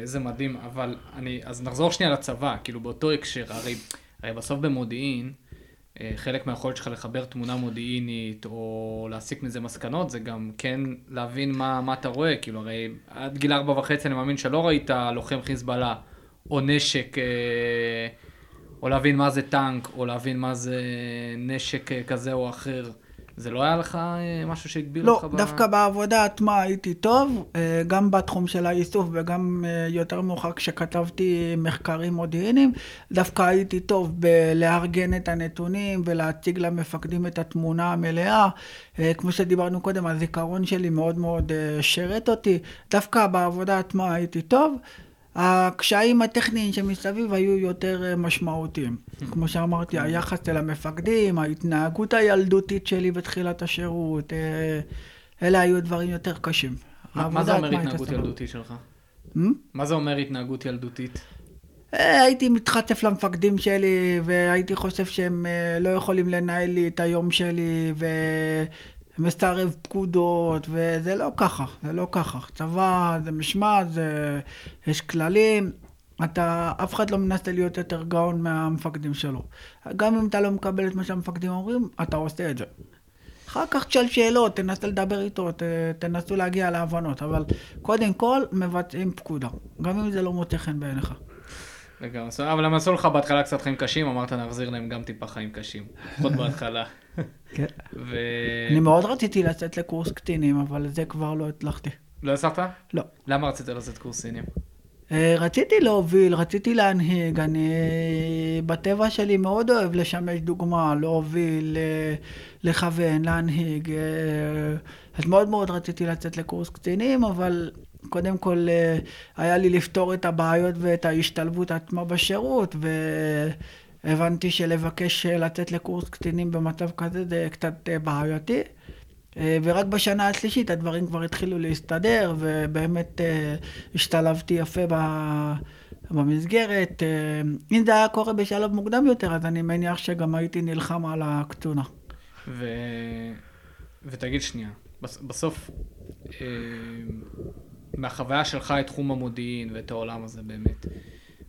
זה מדהים, אבל אז נחזור שנייה לצבא, כאילו באותו הקשר, הרי בסוף במודיעין, חלק מהיכולת שלך לחבר תמונה מודיעינית או להסיק מזה מסקנות, זה גם כן להבין מה אתה רואה. כאילו הרי עד גיל 4.5 אני מאמין שלא ראית לוחם חיזבאללה או נשק, או להבין מה זה טנק, או להבין מה זה נשק כזה או אחר. זה לא היה לך משהו שהגביל אותך? לא, דווקא בעבודה עצמה הייתי טוב, גם בתחום של האיסוף וגם יותר מאוחר כשכתבתי מחקרים מודיעיניים, דווקא הייתי טוב בלארגן את הנתונים ולהציג למפקדים את התמונה המלאה, כמו שדיברנו קודם, הזיכרון שלי מאוד מאוד שרת אותי, דווקא בעבודה עצמה הייתי טוב, הקשיים הטכניים שמסביב היו יותר משמעותיים. כמו שאמרתי, היחס אל המפקדים, ההתנהגות הילדותית שלי בתחילת השירות, אלה היו דברים יותר קשים. מה זה אומר התנהגות ילדותית שלך? מה זה אומר התנהגות ילדותית? הייתי מתחטף למפקדים שלי, והייתי חושב שהם לא יכולים לנהל לי את היום שלי, מסתערב פקודות, וזה לא ככה, זה לא ככה. צבא, זה משמע, זה... יש כללים, אתה, אף אחד לא מנסה להיות יותר גאון מהמפקדים שלו. גם אם אתה לא מקבל את מה שהמפקדים אומרים, אתה עושה את זה. אחר כך תשאל שאלות, תנסה לדבר איתו, תנסו להגיע להבנות, אבל קודם כל מבצעים פקודה, גם אם זה לא מוצא חן בעיניך. לגמרי, אבל הם עשו לך בהתחלה קצת חיים קשים, אמרת נחזיר להם גם טיפה חיים קשים, עוד בהתחלה. כן. אני מאוד רציתי לצאת לקורס קטינים, אבל זה כבר לא הצלחתי. לא הצלחת? לא. למה רצית לצאת קורס קטינים? רציתי להוביל, רציתי להנהיג, אני בטבע שלי מאוד אוהב לשמש דוגמה, להוביל, לכוון, להנהיג. אז מאוד מאוד רציתי לצאת לקורס קצינים, אבל קודם כל היה לי לפתור את הבעיות ואת ההשתלבות עצמה בשירות, והבנתי שלבקש לצאת לקורס קצינים במצב כזה זה קצת בעייתי. ורק בשנה השלישית הדברים כבר התחילו להסתדר, ובאמת השתלבתי יפה במסגרת. אם זה היה קורה בשלב מוקדם יותר, אז אני מניח שגם הייתי נלחם על הקצונה. ותגיד שנייה, בסוף, מהחוויה שלך את תחום המודיעין ואת העולם הזה באמת,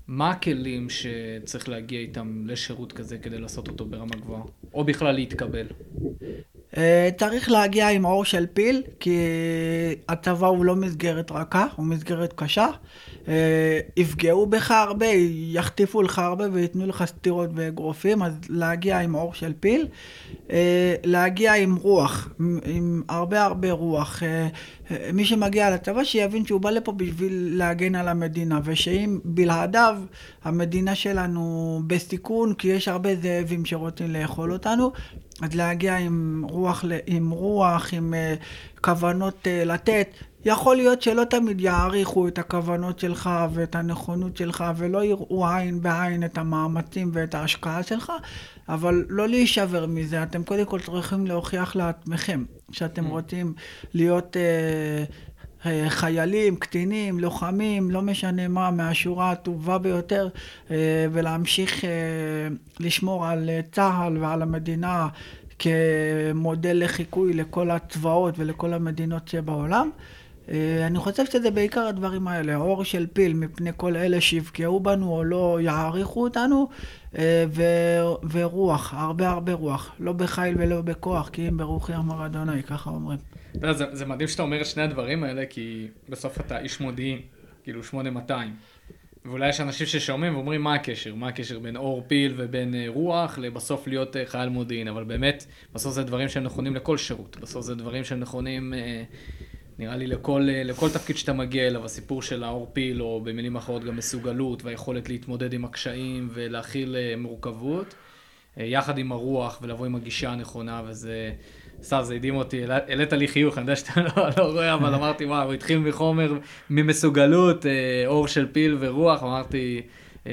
מה הכלים שצריך להגיע איתם לשירות כזה כדי לעשות אותו ברמה גבוהה? או בכלל להתקבל? צריך להגיע עם אור של פיל, כי הצבא הוא לא מסגרת רכה, הוא מסגרת קשה. יפגעו בך הרבה, יחטיפו לך הרבה ויתנו לך סתירות ואגרופים, אז להגיע עם אור של פיל. להגיע עם רוח, עם הרבה רוח. מי שמגיע לצבא שיבין שהוא בא לפה בשביל להגן על המדינה, ושאם בלעדיו המדינה שלנו בסיכון, כי יש הרבה זאבים שרוצים לאכול אותנו, אז להגיע עם רוח, עם כוונות לתת. יכול להיות שלא תמיד יעריכו את הכוונות שלך ואת הנכונות שלך, ולא יראו עין בעין את המאמצים ואת ההשקעה שלך, אבל לא להישבר מזה. אתם קודם כל צריכים להוכיח לעצמכם שאתם רוצים להיות חיילים, קטינים, לוחמים, לא משנה מה, מהשורה הטובה ביותר, ולהמשיך לשמור על צה"ל ועל המדינה כמודל לחיקוי לכל הצבאות ולכל המדינות שבעולם. אני חושב שזה בעיקר הדברים האלה, אור של פיל מפני כל אלה שיפגעו בנו או לא יעריכו אותנו, ורוח, הרבה רוח, לא בחיל ולא בכוח, כי אם ברוחי אמר אדוני, ככה אומרים. זה מדהים שאתה אומר את שני הדברים האלה, כי בסוף אתה איש מודיעין, כאילו 8200, ואולי יש אנשים ששומעים ואומרים מה הקשר, מה הקשר בין אור פיל ובין רוח לבסוף להיות חייל מודיעין, אבל באמת בסוף זה דברים שהם נכונים לכל שירות, בסוף זה דברים שהם נכונים נראה לי לכל תפקיד שאתה מגיע אליו, הסיפור של האור פיל, או במילים אחרות גם מסוגלות והיכולת להתמודד עם הקשיים ולהכיל מורכבות, יחד עם הרוח ולבוא עם הגישה הנכונה, וזה... סע, זה ידים אותי, העלית לי חיוך, אני יודע שאתה לא רואה, אבל אמרתי, וואו, התחיל מחומר, ממסוגלות, אור של פיל ורוח, אמרתי,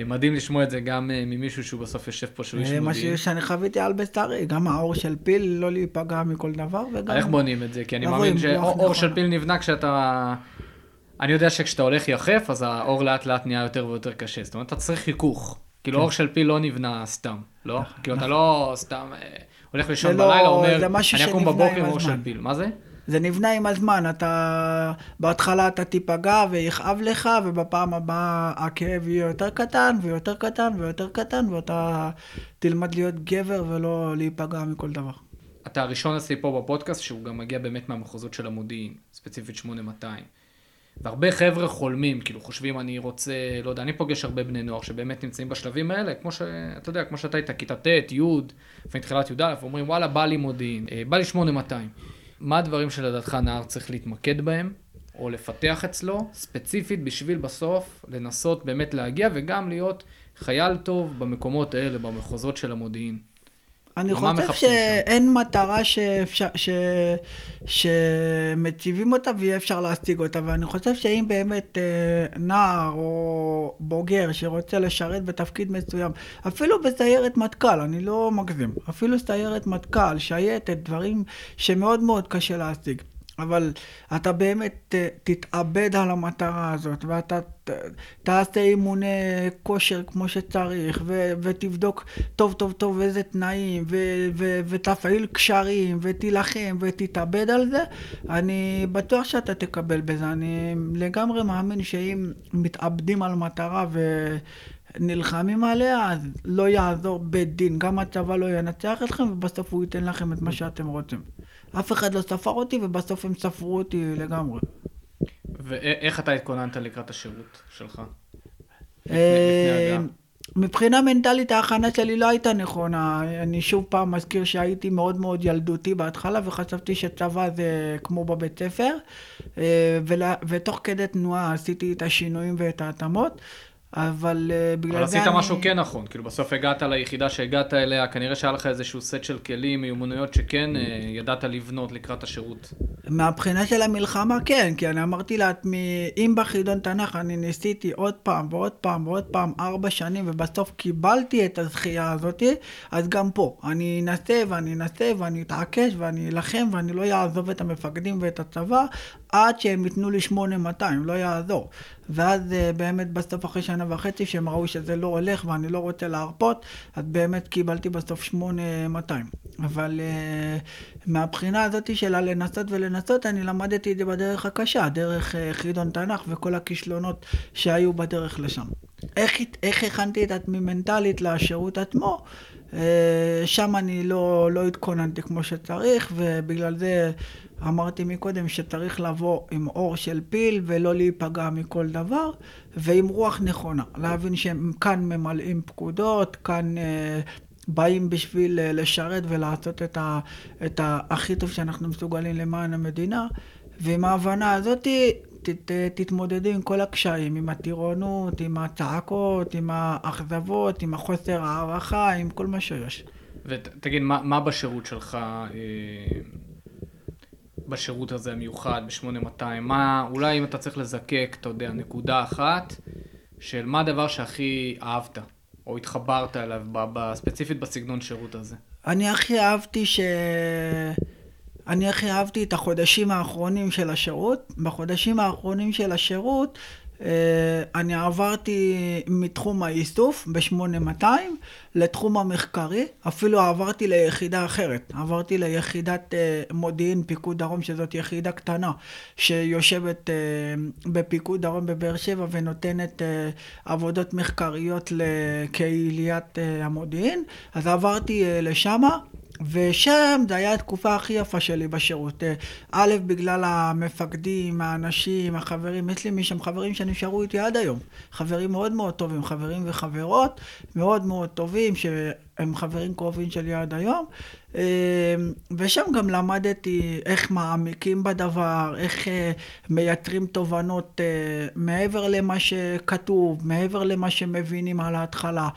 מדהים לשמוע את זה גם ממישהו שהוא בסוף יושב פה שהוא איש מודיעין. מה שאני חוויתי על בשרי, גם האור של פיל לא להיפגע מכל דבר, וגם... איך בונים את זה? כי אני מאמין שאור של פיל נבנה כשאתה... אני יודע שכשאתה הולך יחף, אז האור לאט נהיה יותר ויותר קשה, זאת אומרת, אתה צריך חיכוך. כאילו אור של פיל לא נבנה סתם, לא? כאילו אתה לא סתם... הולך לישון בלילה, אומר, אני אקום בבוקר אור של פיל, מה זה? זה נבנה עם הזמן, אתה, בהתחלה אתה תיפגע ויכאב לך, ובפעם הבאה הכאב יהיה יותר קטן, ויותר קטן, ויותר קטן, ואתה תלמד להיות גבר ולא להיפגע מכל דבר. אתה הראשון אצלי פה בפודקאסט, שהוא גם מגיע באמת מהמחוזות של המודיעין, ספציפית 8200. והרבה חבר'ה חולמים, כאילו חושבים אני רוצה, לא יודע, אני פוגש הרבה בני נוער שבאמת נמצאים בשלבים האלה, כמו שאתה יודע, כמו שאתה הייתה, כיתה ת', י', ותחילת י' א', ואומרים וואלה, בא לי מודיעין, בא לי 8200. מה הדברים שלדעתך נער צריך להתמקד בהם, או לפתח אצלו, ספציפית בשביל בסוף לנסות באמת להגיע, וגם להיות חייל טוב במקומות האלה, במחוזות של המודיעין? אני חושב שאין מטרה שמציבים אותה ויהיה אפשר להשיג אותה, ואני חושב שאם באמת נער או בוגר שרוצה לשרת בתפקיד מסוים, אפילו בסיירת מטכ"ל, אני לא מגזים, אפילו סיירת מטכ"ל, שייטת, דברים שמאוד מאוד קשה להשיג. אבל אתה באמת תתאבד על המטרה הזאת, ואתה תעשה אימוני כושר כמו שצריך, ותבדוק טוב טוב טוב איזה תנאים, ותפעיל קשרים, ותילחם, ותתאבד על זה, אני בטוח שאתה תקבל בזה. אני לגמרי מאמין שאם מתאבדים על מטרה נלחמים עליה, אז לא יעזור בית דין, גם הצבא לא ינצח אתכם, ובסוף הוא ייתן לכם את מה שאתם רוצים. אף אחד לא ספר אותי, ובסוף הם ספרו אותי לגמרי. ואיך אתה התכוננת לקראת השירות שלך? מבחינה מנטלית ההכנה שלי לא הייתה נכונה. אני שוב פעם מזכיר שהייתי מאוד מאוד ילדותי בהתחלה, וחשבתי שצבא זה כמו בבית ספר, ותוך כדי תנועה עשיתי את השינויים ואת ההתאמות, אבל בגלל זה עשית משהו כן נכון, כאילו בסוף הגעת ליחידה שהגעת אליה, כנראה שהיה לך איזשהו סט של כלים, מיומנויות שכן ידעת לבנות לקראת השירות. מהבחינה של המלחמה כן, כי אני אמרתי לעצמי, אם בחידון תנ"ך אני ניסיתי עוד פעם ועוד פעם ועוד פעם 4 שנים, ובסוף קיבלתי את הזכייה הזאת, אז גם פה, אני אנסה ואני אנסה ואני אתעקש ואני אלחם ואני לא יעזוב את המפקדים ואת הצבא, עד שהם ייתנו לי 8200, לא יעזור. ואז באמת בסוף אחרי שנה וחצי שהם ראו שזה לא הולך ואני לא רוצה להרפות, אז באמת קיבלתי בסוף 8200. אבל מהבחינה הזאת של לנסות ולנסות, אני למדתי את זה בדרך הקשה, דרך חידון תנ"ך וכל הכישלונות שהיו בדרך לשם. איך הכנתי את עצמי מנטלית לשירות עצמו? שם אני לא התכוננתי כמו שצריך, ובגלל זה אמרתי מקודם שצריך לבוא עם אור של פיל ולא להיפגע מכל דבר, ועם רוח נכונה, להבין שהם כאן ממלאים פקודות, כאן באים בשביל לשרת ולעשות את הכי טוב שאנחנו מסוגלים למען המדינה, ועם ההבנה הזאת תתמודדו עם כל הקשיים, עם הטירונות, עם הצעקות, עם האכזבות, עם החוסר הערכה, עם כל מה שיש. ותגיד, מה בשירות שלך, בשירות הזה המיוחד, ב-8200, מה, אולי אם אתה צריך לזקק, אתה יודע, נקודה אחת, של מה הדבר שהכי אהבת, או התחברת אליו, ספציפית בסגנון שירות הזה? אני הכי אהבתי את החודשים האחרונים של השירות. בחודשים האחרונים של השירות אני עברתי מתחום האיסוף ב-8200 לתחום המחקרי, אפילו עברתי ליחידה אחרת, עברתי ליחידת מודיעין פיקוד דרום, שזאת יחידה קטנה שיושבת בפיקוד דרום בבאר שבע ונותנת עבודות מחקריות לקהיליית המודיעין, אז עברתי לשם, ושם זה היה התקופה הכי יפה שלי בשירות. א', בגלל המפקדים, האנשים, החברים, יש לי משם חברים שנשארו איתי עד היום. חברים מאוד מאוד טובים, חברים וחברות מאוד מאוד טובים, שהם חברים קרובים שלי עד היום. ושם גם למדתי איך מעמיקים בדבר, איך מייתרים תובנות מעבר למה שכתוב, מעבר למה שמבינים על ההתחלה.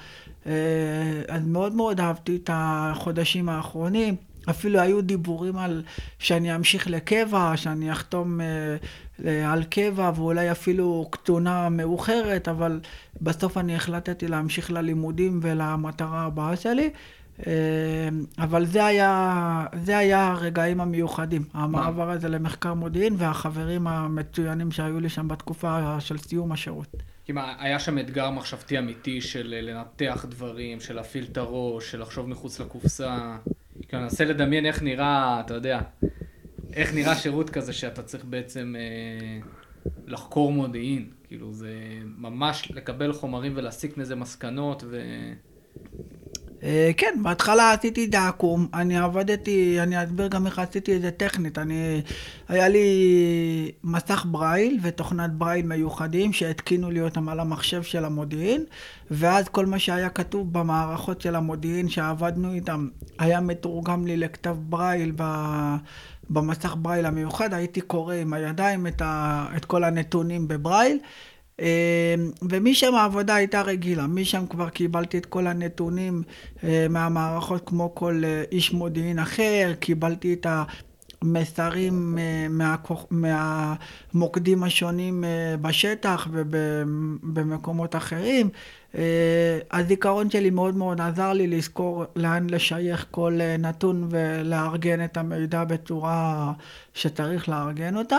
אז מאוד מאוד אהבתי את החודשים האחרונים, אפילו היו דיבורים על שאני אמשיך לקבע, שאני אחתום על קבע ואולי אפילו קטונה מאוחרת, אבל בסוף אני החלטתי להמשיך ללימודים ולמטרה הבאה שלי, אבל זה היה הרגעים המיוחדים, המעבר הזה למחקר מודיעין והחברים המצוינים שהיו לי שם בתקופה של סיום השירות. כמעט, היה שם אתגר מחשבתי אמיתי של לנתח דברים, של להפעיל את הראש, של לחשוב מחוץ לקופסה. אני אנסה לדמיין איך נראה, אתה יודע, איך נראה שירות כזה שאתה צריך בעצם לחקור מודיעין. כאילו זה ממש לקבל חומרים ולהסיק מזה מסקנות ו... כן, בהתחלה עשיתי דעקום, אני עבדתי, אני אסביר גם איך עשיתי את זה טכנית, היה לי מסך ברייל ותוכנת ברייל מיוחדים שהתקינו לי אותם על המחשב של המודיעין, ואז כל מה שהיה כתוב במערכות של המודיעין שעבדנו איתם היה מתורגם לי לכתב ברייל במסך ברייל המיוחד, הייתי קורא עם הידיים את כל הנתונים בברייל, ומשם העבודה הייתה רגילה, משם כבר קיבלתי את כל הנתונים מהמערכות כמו כל איש מודיעין אחר, קיבלתי את מסרים מהמוקדים השונים בשטח ובמקומות אחרים. הזיכרון שלי מאוד מאוד עזר לי לזכור לאן לשייך כל נתון ולארגן את המידע בצורה שצריך לארגן אותה.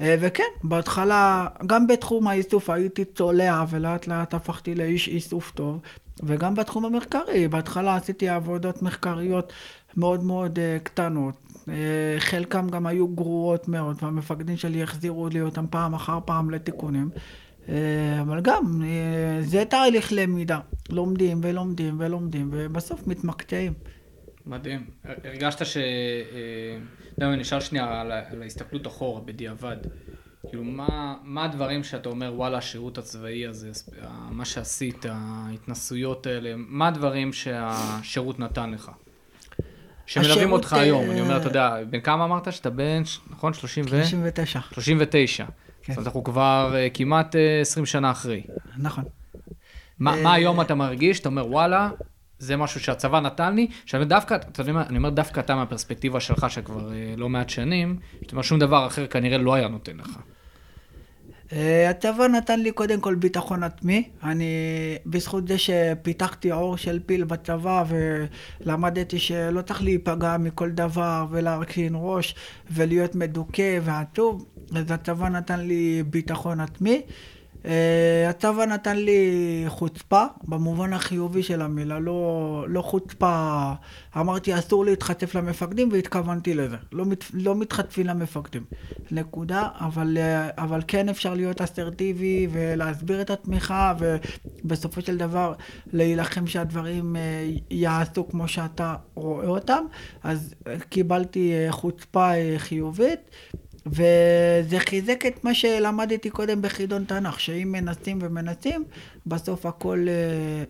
וכן, בהתחלה, גם בתחום האיסוף הייתי צולע ולאט לאט הפכתי לאיש איסוף טוב, וגם בתחום המחקרי, בהתחלה עשיתי עבודות מחקריות מאוד מאוד קטנות, חלקם גם היו גרועות מאוד, והמפקדים שלי החזירו לי אותם פעם אחר פעם לתיקונים, אבל גם זה תהליך למידה, לומדים ולומדים ולומדים, ובסוף מתמקצעים. מדהים. הרגשת ש... דמי, נשאר שנייה על ההסתכלות אחורה בדיעבד. כאילו, מה הדברים שאתה אומר, וואלה, השירות הצבאי הזה, מה שעשית, ההתנסויות האלה, מה הדברים שהשירות נתן לך? שמלווים אותך היום, אני אומר, אתה יודע, בין כמה אמרת? שאתה בין, נכון? 39. 39. אז אנחנו כבר כמעט 20 שנה אחרי. נכון. מה היום אתה מרגיש? אתה אומר, וואלה, זה משהו שהצבא נתן לי, שאני דווקא, אני אומר דווקא אתה מהפרספקטיבה שלך, שכבר לא מעט שנים, זאת אומרת, שום דבר אחר כנראה לא היה נותן לך. הצבא נתן לי קודם כל ביטחון עצמי, אני בזכות זה שפיתחתי עור של פיל בצבא ולמדתי שלא צריך להיפגע מכל דבר ולהרכין ראש ולהיות מדוכא ועצוב, אז הצבא נתן לי ביטחון עצמי. הצבא נתן לי חוצפה, במובן החיובי של המילה, לא חוצפה, אמרתי אסור להתחצף למפקדים והתכוונתי לזה, לא מתחצפים למפקדים, נקודה, אבל כן אפשר להיות אסרטיבי ולהסביר את התמיכה ובסופו של דבר להילחם שהדברים יעשו כמו שאתה רואה אותם, אז קיבלתי חוצפה חיובית, וזה חיזק את מה שלמדתי קודם בחידון תנ"ך, שאם מנסים ומנסים, בסוף הכל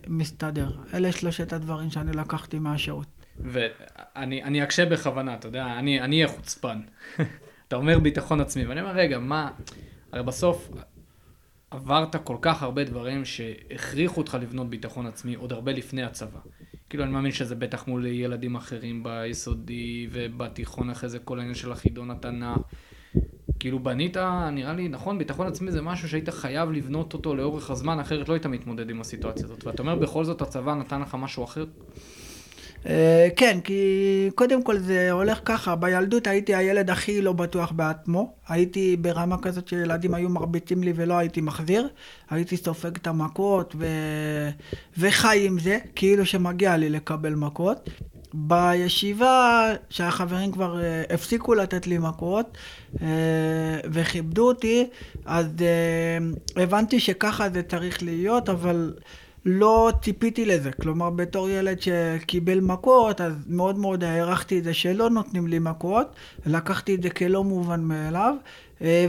מסתדר. אלה שלושת הדברים שאני לקחתי מהשירות. ואני אקשה בכוונה, אתה יודע, אני אהיה חוצפן. אתה אומר ביטחון עצמי, ואני אומר, רגע, מה? הרי בסוף עברת כל כך הרבה דברים שהכריחו אותך לבנות ביטחון עצמי עוד הרבה לפני הצבא. כאילו, אני מאמין שזה בטח מול ילדים אחרים ביסודי ובתיכון אחרי זה, כל העניין של החידון התנ"ך. כאילו בנית, נראה לי, נכון, ביטחון עצמי זה משהו שהיית חייב לבנות אותו לאורך הזמן, אחרת לא היית מתמודד עם הסיטואציה הזאת. ואתה אומר, בכל זאת הצבא נתן לך משהו אחר? כן, כי קודם כל זה הולך ככה, בילדות הייתי הילד הכי לא בטוח בעצמו, הייתי ברמה כזאת שילדים היו מרביצים לי ולא הייתי מחזיר, הייתי סופג את המכות וחי עם זה, כאילו שמגיע לי לקבל מכות. בישיבה שהחברים כבר הפסיקו לתת לי מכות וכיבדו אותי, אז הבנתי שככה זה צריך להיות, אבל לא ציפיתי לזה. כלומר, בתור ילד שקיבל מכות, אז מאוד מאוד הערכתי את זה שלא נותנים לי מכות, לקחתי את זה כלא מובן מאליו,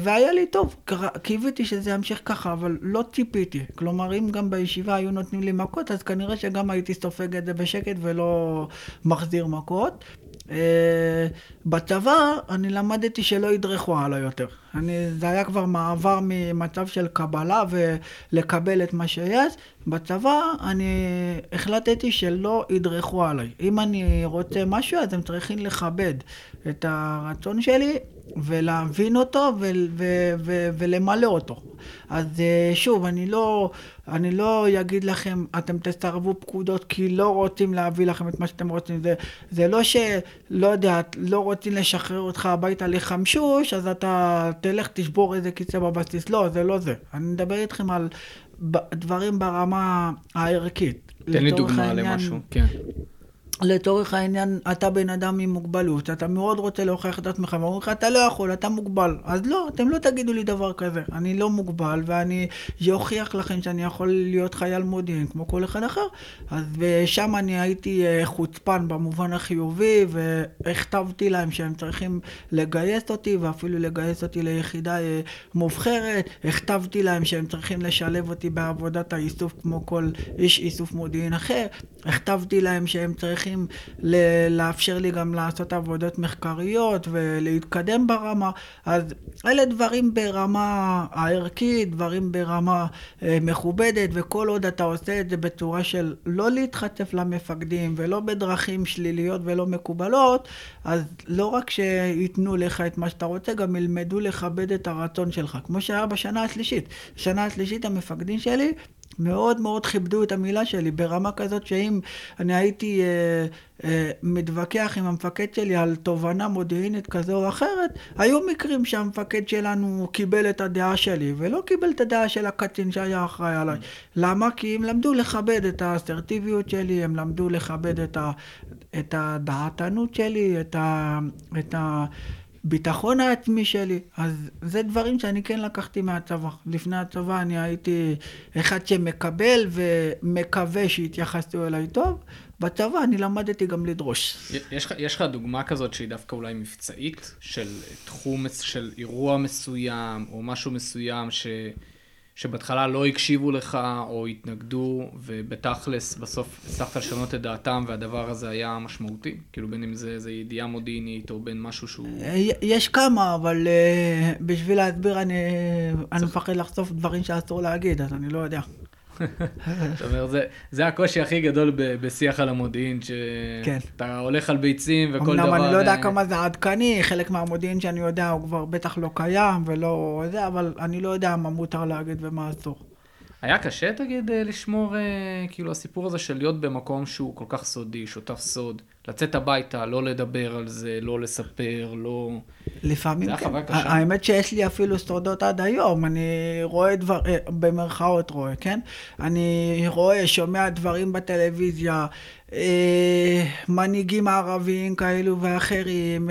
והיה לי טוב, קיוויתי שזה ימשיך ככה, אבל לא ציפיתי. כלומר, אם גם בישיבה היו נותנים לי מכות, אז כנראה שגם הייתי סופג את זה בשקט ולא מחזיר מכות. בצבא אני למדתי שלא ידרכו עליי יותר. זה היה כבר מעבר ממצב של קבלה ולקבל את מה שיש. בצבא אני החלטתי שלא ידרכו עליי. אם אני רוצה משהו, אז הם צריכים לכבד את הרצון שלי ולהבין אותו ולמלא אותו. אז שוב, אני לא אגיד לכם, אתם תסרבו פקודות כי לא רוצים להביא לכם את מה שאתם רוצים. זה לא שלא יודע, לא רוצים לשחרר אותך הביתה לחמשוש, אז אתה תלך תשבור איזה כיסא בבסיס. לא, זה לא זה. אני מדבר איתכם על דברים ברמה הערכית. תן לי דוגמה למשהו, כן. לתורך העניין, אתה בן אדם עם מוגבלות, אתה מאוד רוצה להוכיח את עצמך, ואומרים לך, אתה לא יכול, אתה מוגבל. אז לא, אתם לא תגידו לי דבר כזה. אני לא מוגבל, ואני יוכיח לכם שאני יכול להיות חייל מודיעין, כמו כל אחד אחר. אז שם אני הייתי חוצפן במובן החיובי, והכתבתי להם שהם צריכים לגייס אותי, ואפילו לגייס אותי ליחידה מובחרת. הכתבתי להם שהם צריכים לשלב אותי בעבודת האיסוף, כמו כל איש איסוף מודיעין אחר. הכתבתי להם שהם צריכים צריכים לאפשר לי גם לעשות עבודות מחקריות ולהתקדם ברמה. אז אלה דברים ברמה הערכית, דברים ברמה מכובדת, וכל עוד אתה עושה את זה בצורה של לא להתחצף למפקדים ולא בדרכים שליליות ולא מקובלות, אז לא רק שיתנו לך את מה שאתה רוצה, גם ילמדו לכבד את הרצון שלך. כמו שהיה בשנה השלישית. בשנה השלישית המפקדים שלי מאוד מאוד כיבדו את המילה שלי ברמה כזאת שאם אני הייתי מתווכח עם המפקד שלי על תובנה מודיעינית כזו או אחרת, היו מקרים שהמפקד שלנו קיבל את הדעה שלי ולא קיבל את הדעה של הקצין שהיה אחראי עליי. למה? כי הם למדו לכבד את האסרטיביות שלי, הם למדו לכבד את הדעתנות שלי, את ביטחון העצמי שלי. אז זה דברים שאני כן לקחתי מהצבא. לפני הצבא אני הייתי אחד שמקבל ומקווה שיתייחסו אליי טוב. בצבא אני למדתי גם לדרוש. יש לך דוגמה כזאת שהיא דווקא אולי מבצעית, של תחום, של אירוע מסוים או משהו מסוים שבהתחלה לא הקשיבו לך או התנגדו, ובתכלס בסוף הצלחת לשנות את דעתם, והדבר הזה היה משמעותי? כאילו בין אם זה ידיעה מודיעינית או בין משהו שהוא... יש כמה, אבל בשביל להסביר אני מפחד לחשוף דברים שאסור להגיד, אז אני לא יודע. זאת אומרת, זה הקושי הכי גדול בשיח על המודיעין, שאתה הולך על ביצים וכל דבר... אמנם אני לא יודע כמה זה עדכני, חלק מהמודיעין שאני יודע הוא כבר בטח לא קיים ולא זה, אבל אני לא יודע מה מותר להגיד ומה אסור. היה קשה, תגיד, לשמור, כאילו הסיפור הזה של להיות במקום שהוא כל כך סודי, שותף סוד, לצאת הביתה, לא לדבר על זה, לא לספר, לא... לפעמים כן. האמת שיש לי אפילו סודות עד היום, אני רואה דבר, במרכאות רואה, כן? אני רואה, שומע דברים בטלוויזיה, מנהיגים ערבים כאלו ואחרים,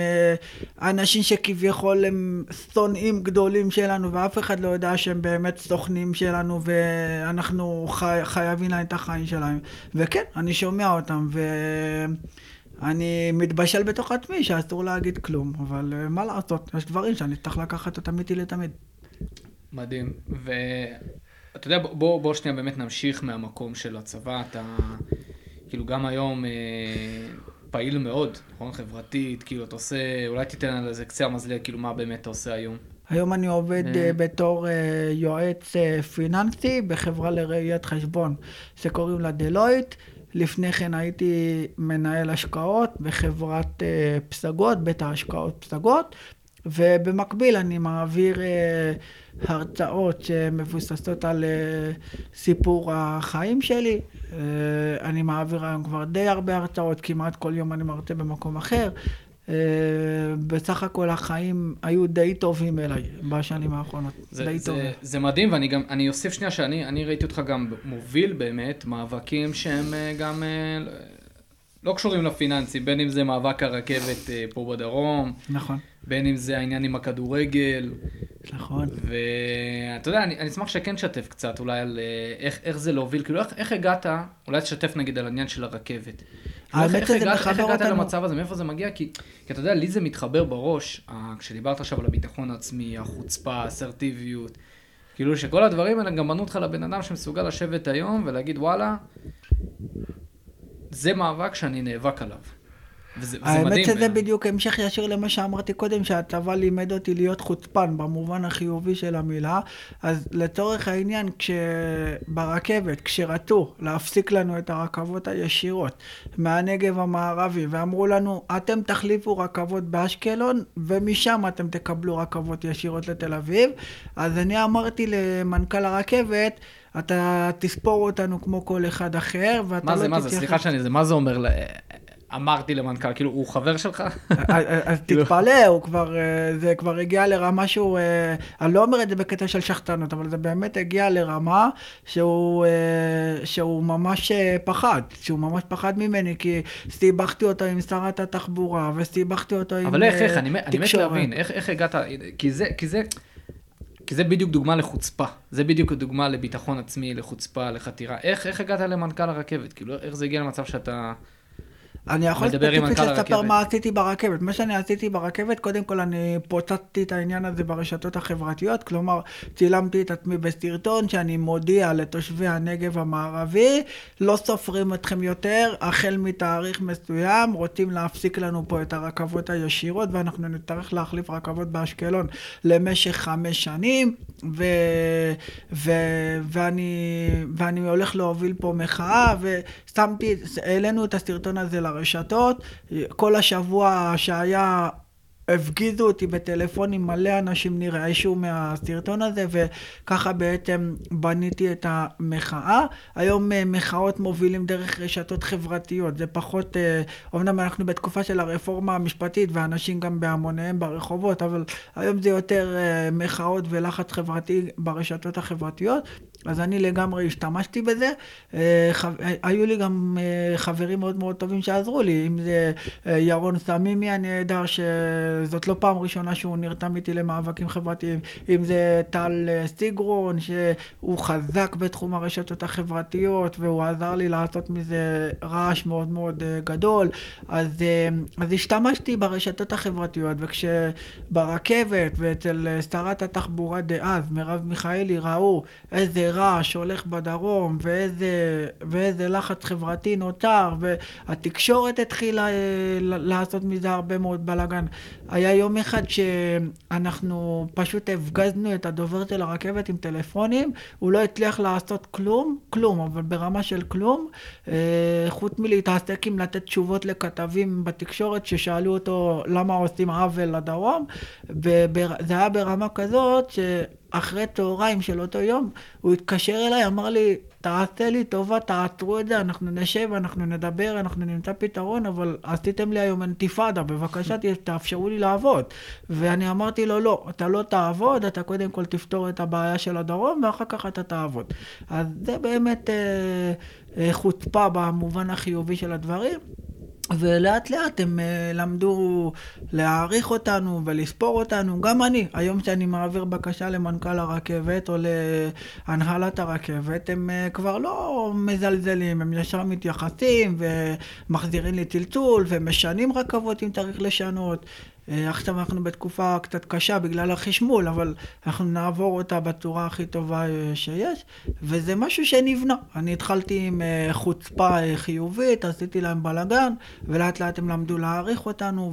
אנשים שכביכול הם סונאים גדולים שלנו, ואף אחד לא יודע שהם באמת סוכנים שלנו, ואנחנו חייבים להם את החיים שלהם. וכן, אני שומע אותם, אני מתבשל בתוך עצמי שאסור להגיד כלום, אבל מה לעשות? יש דברים שאני צריך לקחת אותם איתי לתמיד. מדהים. ואתה יודע, בוא שנייה באמת נמשיך מהמקום של הצבא. אתה כאילו גם היום פעיל מאוד, נכון? חברתית, כאילו אתה עושה, אולי תיתן על איזה קצה המזלג, כאילו מה באמת אתה עושה היום? היום אני עובד בתור יועץ פיננסי בחברה לראיית חשבון שקוראים לה דלויט. לפני כן הייתי מנהל השקעות בחברת פסגות, בית ההשקעות פסגות, ובמקביל אני מעביר הרצאות שמבוססות על סיפור החיים שלי. אני מעביר היום כבר די הרבה הרצאות, כמעט כל יום אני מרצה במקום אחר. בסך הכל החיים היו די טובים אליי בשנים האחרונות. זה מדהים, ואני אוסיף שנייה שאני ראיתי אותך גם מוביל באמת מאבקים שהם גם לא קשורים לפיננסי, בין אם זה מאבק הרכבת פה בדרום, נכון, בין אם זה העניין עם הכדורגל, נכון. ואתה יודע, אני אשמח שכן תשתף קצת אולי על איך זה להוביל, כאילו איך הגעת, אולי תשתף נגיד על העניין של הרכבת. איך הגעת למצב הזה, מאיפה זה מגיע? כי אתה יודע, לי זה מתחבר בראש, כשדיברת עכשיו על הביטחון העצמי, החוצפה, האסרטיביות, כאילו שכל הדברים האלה גם בנו אותך לבן אדם שמסוגל לשבת היום ולהגיד וואלה, זה מאבק שאני נאבק עליו. האמת שזה בדיוק המשך ישיר למה שאמרתי קודם, שהצבא לימד אותי להיות חוצפן במובן החיובי של המילה. אז לצורך העניין, ברכבת כשרצו להפסיק לנו את הרכבות הישירות מהנגב המערבי ואמרו לנו אתם תחליפו רכבות באשקלון ומשם אתם תקבלו רכבות ישירות לתל אביב, אז אני אמרתי למנכ"ל הרכבת, אתה תספור אותנו כמו כל אחד אחר. מה זה? סליחה שאני, מה זה אומר? אמרתי למנכ"ל, כאילו, הוא חבר שלך? אז תתפלא, זה כבר הגיע לרמה שהוא, אני לא אומר את זה בקטע של שחטנות, אבל זה באמת הגיע לרמה שהוא ממש פחד, שהוא ממש פחד ממני, כי סתיבחתי אותו עם שרת התחבורה, וסתיבחתי אותו עם תקשורת. אבל איך, אני מת להבין, איך הגעת, כי זה בדיוק דוגמה לחוצפה, זה בדיוק דוגמה לביטחון עצמי, לחוצפה, לחתירה. איך הגעת למנכ"ל הרכבת? כאילו, איך זה הגיע למצב שאתה... אני יכול לספר מה עשיתי ברכבת. מה שאני עשיתי ברכבת, קודם כל אני פוצצתי את העניין הזה ברשתות החברתיות, כלומר, צילמתי את עצמי בסרטון שאני מודיע לתושבי הנגב המערבי, לא סופרים אתכם יותר, החל מתאריך מסוים, רוצים להפסיק לנו פה את הרכבות הישירות, ואנחנו נצטרך להחליף רכבות באשקלון למשך 5 שנים, ואני הולך להוביל פה מחאה, העלינו את הסרטון הזה הרשתות, כל השבוע שהיה הפגיזו אותי בטלפונים, מלא אנשים נרעשו מהסרטון הזה, וככה בעצם בניתי את המחאה. היום מחאות מובילים דרך רשתות חברתיות, זה פחות, אומנם אנחנו בתקופה של הרפורמה המשפטית, ואנשים גם בהמוניהם ברחובות, אבל היום זה יותר מחאות ולחץ חברתי ברשתות החברתיות, אז אני לגמרי השתמשתי בזה. היו לי גם חברים מאוד מאוד טובים שעזרו לי, אם זה ירון סמימי, אני יודע זאת לא פעם ראשונה שהוא נרתם איתי למאבקים חברתיים, אם זה טל סיגרון, שהוא חזק בתחום הרשתות החברתיות, והוא עזר לי לעשות מזה רעש מאוד מאוד גדול, אז השתמשתי ברשתות החברתיות, וכשברכבת ואצל שרת התחבורה דאז, מרב מיכאלי, ראו איזה רעש הולך בדרום, ואיזה לחץ חברתי נותר, והתקשורת התחילה לעשות מזה הרבה מאוד בלגן. היה יום אחד שאנחנו פשוט הפגזנו את הדובר של הרכבת עם טלפונים, הוא לא הצליח לעשות כלום, אבל ברמה של כלום, חוץ מלהתעסק עם לתת תשובות לכתבים בתקשורת ששאלו אותו למה עושים עוול לדרום, וזה היה ברמה כזאת שאחרי צהריים של אותו יום, הוא התקשר אליי, אמר לי, תעשה לי טובה, תעצרו את זה, אנחנו נשב, אנחנו נדבר, אנחנו נמצא פתרון, אבל עשיתם לי היום אינתיפאדה, בבקשה תאפשרו לי לעבוד. ואני אמרתי לו, לא, אתה לא תעבוד, אתה קודם כל תפתור את הבעיה של הדרום, ואחר כך אתה תעבוד. אז זה באמת חוצפה במובן החיובי של הדברים. ולאט לאט הם למדו להעריך אותנו ולספור אותנו, גם אני, היום שאני מעביר בקשה למנכ"ל הרכבת או להנהלת הרכבת, הם כבר לא מזלזלים, הם ישר מתייחסים ומחזירים לצלצול ומשנים רכבות אם צריך לשנות. עכשיו אנחנו בתקופה קצת קשה בגלל החשמול, אבל אנחנו נעבור אותה בצורה הכי טובה שיש, וזה משהו שנבנה. אני התחלתי עם חוצפה חיובית, עשיתי להם בלגן, ולאט לאט הם למדו להעריך אותנו